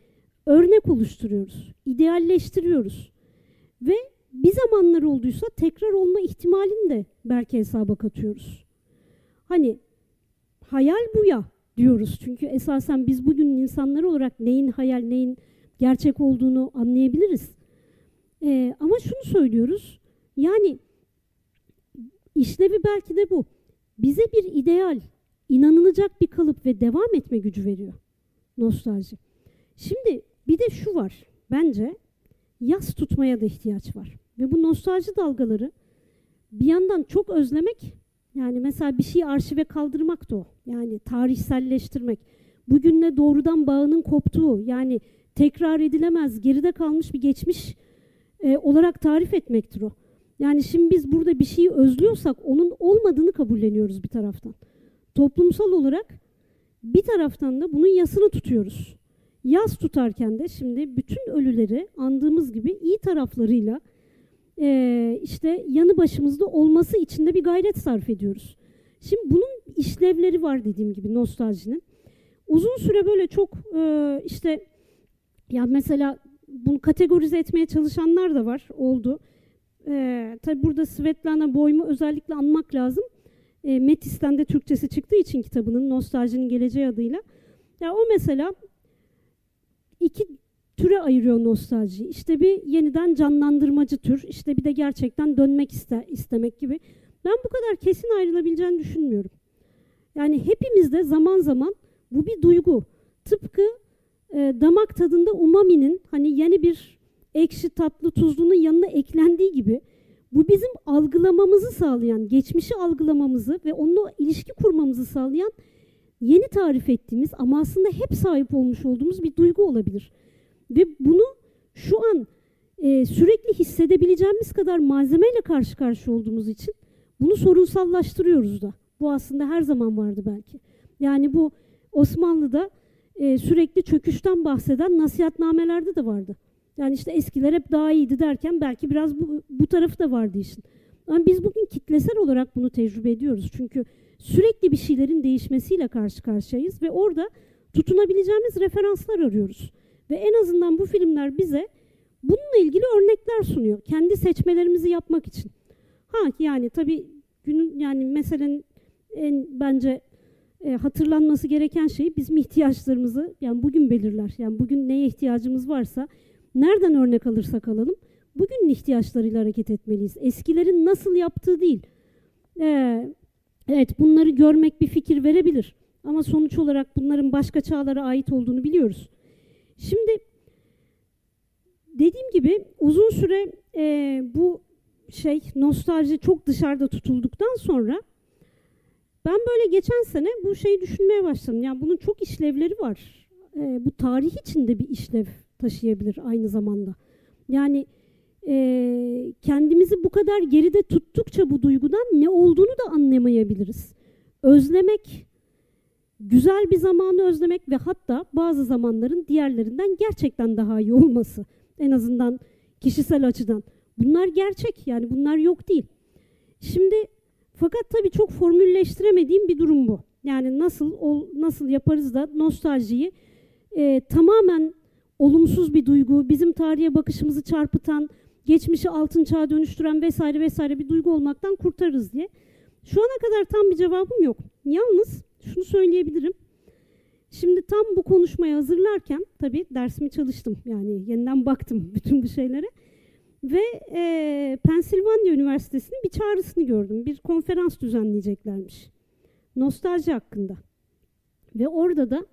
örnek oluşturuyoruz, idealleştiriyoruz. Ve bir zamanlar olduysa tekrar olma ihtimalini de belki hesaba katıyoruz. Hani hayal bu ya diyoruz. Çünkü esasen biz bugünün insanları olarak neyin hayal, neyin gerçek olduğunu anlayabiliriz. Ee, ama şunu söylüyoruz, yani işlevi belki de bu. Bize bir ideal, inanılacak bir kalıp ve devam etme gücü veriyor nostalji. Şimdi bir de şu var, bence yas tutmaya da ihtiyaç var. Ve bu nostalji dalgaları bir yandan çok özlemek, yani mesela bir şeyi arşive kaldırmak da o. Yani tarihselleştirmek, bugünle doğrudan bağının koptuğu, yani tekrar edilemez, geride kalmış bir geçmiş e, olarak tarif etmektir o. Yani şimdi biz burada bir şeyi özlüyorsak onun olmadığını kabulleniyoruz bir taraftan. Toplumsal olarak bir taraftan da bunun yasını tutuyoruz. Yaz tutarken de şimdi bütün ölüleri andığımız gibi iyi taraflarıyla e, işte yanı başımızda olması için de bir gayret sarf ediyoruz. Şimdi bunun işlevleri var dediğim gibi nostaljinin. Uzun süre böyle çok e, işte ya mesela bunu kategorize etmeye çalışanlar da var, oldu. E, tabii burada Svetlana Boym'u özellikle anmak lazım. E, Metis'ten de Türkçesi çıktığı için kitabının, Nostaljinin Geleceği adıyla. Ya o mesela iki türe ayırıyor nostaljiyi. İşte bir yeniden canlandırmacı tür, işte bir de gerçekten dönmek iste, istemek gibi. Ben bu kadar kesin ayrılabileceğini düşünmüyorum. Yani hepimizde zaman zaman bu bir duygu. Tıpkı e, damak tadında umaminin hani yeni bir ekşi, tatlı, tuzlunun yanına eklendiği gibi bu bizim algılamamızı sağlayan, geçmişi algılamamızı ve onunla ilişki kurmamızı sağlayan yeni tarif ettiğimiz ama aslında hep sahip olmuş olduğumuz bir duygu olabilir. Ve bunu şu an e, sürekli hissedebileceğimiz kadar malzemeyle karşı karşıya olduğumuz için bunu sorunsallaştırıyoruz da. Bu aslında her zaman vardı belki. Yani bu Osmanlı'da e, sürekli çöküşten bahseden nasihatnamelerde de vardı. Yani işte eskiler hep daha iyiydi derken belki biraz bu, bu tarafı da vardı işin. Ama biz bugün kitlesel olarak bunu tecrübe ediyoruz. Çünkü sürekli bir şeylerin değişmesiyle karşı karşıyayız ve orada tutunabileceğimiz referanslar arıyoruz. Ve en azından bu filmler bize bununla ilgili örnekler sunuyor. Kendi seçmelerimizi yapmak için. Ha yani tabii günün yani meselenin en, bence e, hatırlanması gereken şey bizim ihtiyaçlarımızı yani bugün belirler. Yani bugün neye ihtiyacımız varsa nereden örnek alırsak alalım bugünün ihtiyaçlarıyla hareket etmeliyiz. Eskilerin nasıl yaptığı değil. Ee, evet bunları görmek bir fikir verebilir. Ama sonuç olarak bunların başka çağlara ait olduğunu biliyoruz. Şimdi dediğim gibi uzun süre e, bu şey nostalji çok dışarıda tutulduktan sonra ben böyle geçen sene bu şeyi düşünmeye başladım. Yani bunun çok işlevleri var. E, bu tarih içinde bir işlev taşıyabilir aynı zamanda. Yani e, kendimizi bu kadar geride tuttukça bu duygudan ne olduğunu da anlayamayabiliriz. Özlemek, güzel bir zamanı özlemek ve hatta bazı zamanların diğerlerinden gerçekten daha iyi olması. En azından kişisel açıdan. Bunlar gerçek yani bunlar yok değil. Şimdi fakat tabii çok formülleştiremediğim bir durum bu. Yani nasıl ol, nasıl yaparız da nostaljiyi e, tamamen olumsuz bir duygu, bizim tarihe bakışımızı çarpıtan, geçmişi altın çağa dönüştüren vesaire vesaire bir duygu olmaktan kurtarırız diye. Şu ana kadar tam bir cevabım yok. Yalnız şunu söyleyebilirim. Şimdi tam bu konuşmayı hazırlarken tabii dersimi çalıştım. Yani yeniden baktım bütün bu şeylere. Ve e, Pensilvanya Üniversitesi'nin bir çağrısını gördüm. Bir konferans düzenleyeceklermiş. Nostalji hakkında. Ve orada da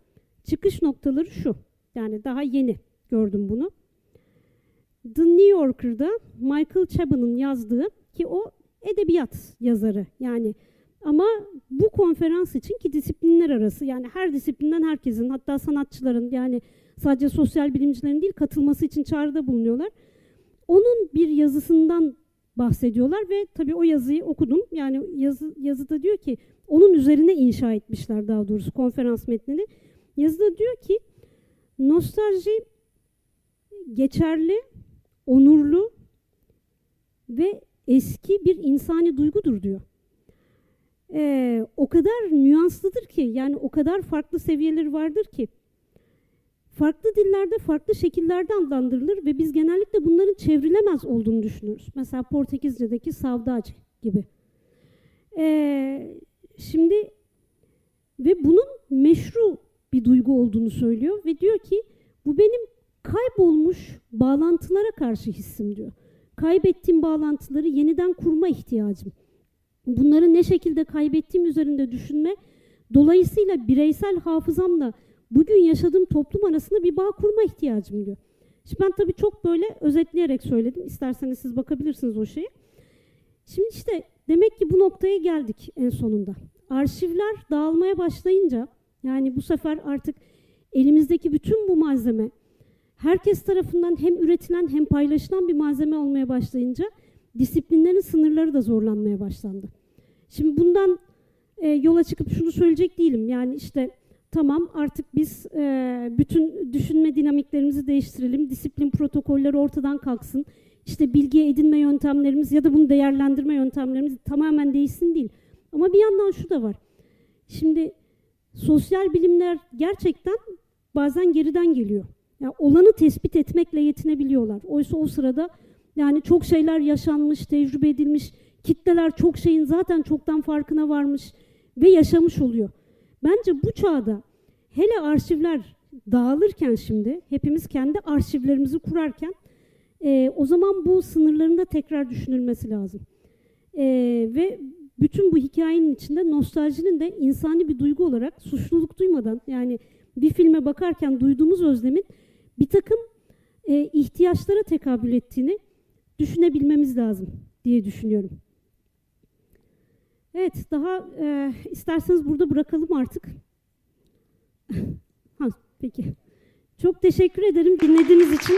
çıkış noktaları şu. Yani daha yeni gördüm bunu. The New Yorker'da Michael Chabon'un yazdığı ki o edebiyat yazarı yani ama bu konferans için ki disiplinler arası yani her disiplinden herkesin hatta sanatçıların yani sadece sosyal bilimcilerin değil katılması için çağrıda bulunuyorlar. Onun bir yazısından bahsediyorlar ve tabii o yazıyı okudum. Yani yazı, yazıda diyor ki onun üzerine inşa etmişler daha doğrusu konferans metnini. Yazıda diyor ki nostalji geçerli, onurlu ve eski bir insani duygudur diyor. Ee, o kadar nüanslıdır ki, yani o kadar farklı seviyeleri vardır ki, farklı dillerde, farklı şekillerde adlandırılır ve biz genellikle bunların çevrilemez olduğunu düşünürüz. Mesela Portekizce'deki saudade gibi. Ee, şimdi ve bunun meşru bir duygu olduğunu söylüyor ve diyor ki bu benim kaybolmuş bağlantılara karşı hissim diyor. Kaybettiğim bağlantıları yeniden kurma ihtiyacım. Bunları ne şekilde kaybettiğim üzerinde düşünme, dolayısıyla bireysel hafızamla bugün yaşadığım toplum arasında bir bağ kurma ihtiyacım diyor. Şimdi ben tabii çok böyle özetleyerek söyledim. İsterseniz siz bakabilirsiniz o şeye. Şimdi işte demek ki bu noktaya geldik en sonunda. Arşivler dağılmaya başlayınca yani bu sefer artık elimizdeki bütün bu malzeme herkes tarafından hem üretilen hem paylaşılan bir malzeme olmaya başlayınca disiplinlerin sınırları da zorlanmaya başlandı. Şimdi bundan e, yola çıkıp şunu söyleyecek değilim. Yani işte tamam artık biz e, bütün düşünme dinamiklerimizi değiştirelim, disiplin protokolleri ortadan kalksın, işte bilgi edinme yöntemlerimiz ya da bunu değerlendirme yöntemlerimiz tamamen değişsin değil. Ama bir yandan şu da var. Şimdi sosyal bilimler gerçekten bazen geriden geliyor. Yani olanı tespit etmekle yetinebiliyorlar. Oysa o sırada yani çok şeyler yaşanmış, tecrübe edilmiş, kitleler çok şeyin zaten çoktan farkına varmış ve yaşamış oluyor. Bence bu çağda hele arşivler dağılırken şimdi, hepimiz kendi arşivlerimizi kurarken e, o zaman bu sınırların da tekrar düşünülmesi lazım. E, ve bütün bu hikayenin içinde nostaljinin de insani bir duygu olarak suçluluk duymadan, yani bir filme bakarken duyduğumuz özlemin bir takım e, ihtiyaçlara tekabül ettiğini düşünebilmemiz lazım diye düşünüyorum. Evet, daha e, isterseniz burada bırakalım artık. Ha, peki. Çok teşekkür ederim dinlediğiniz için.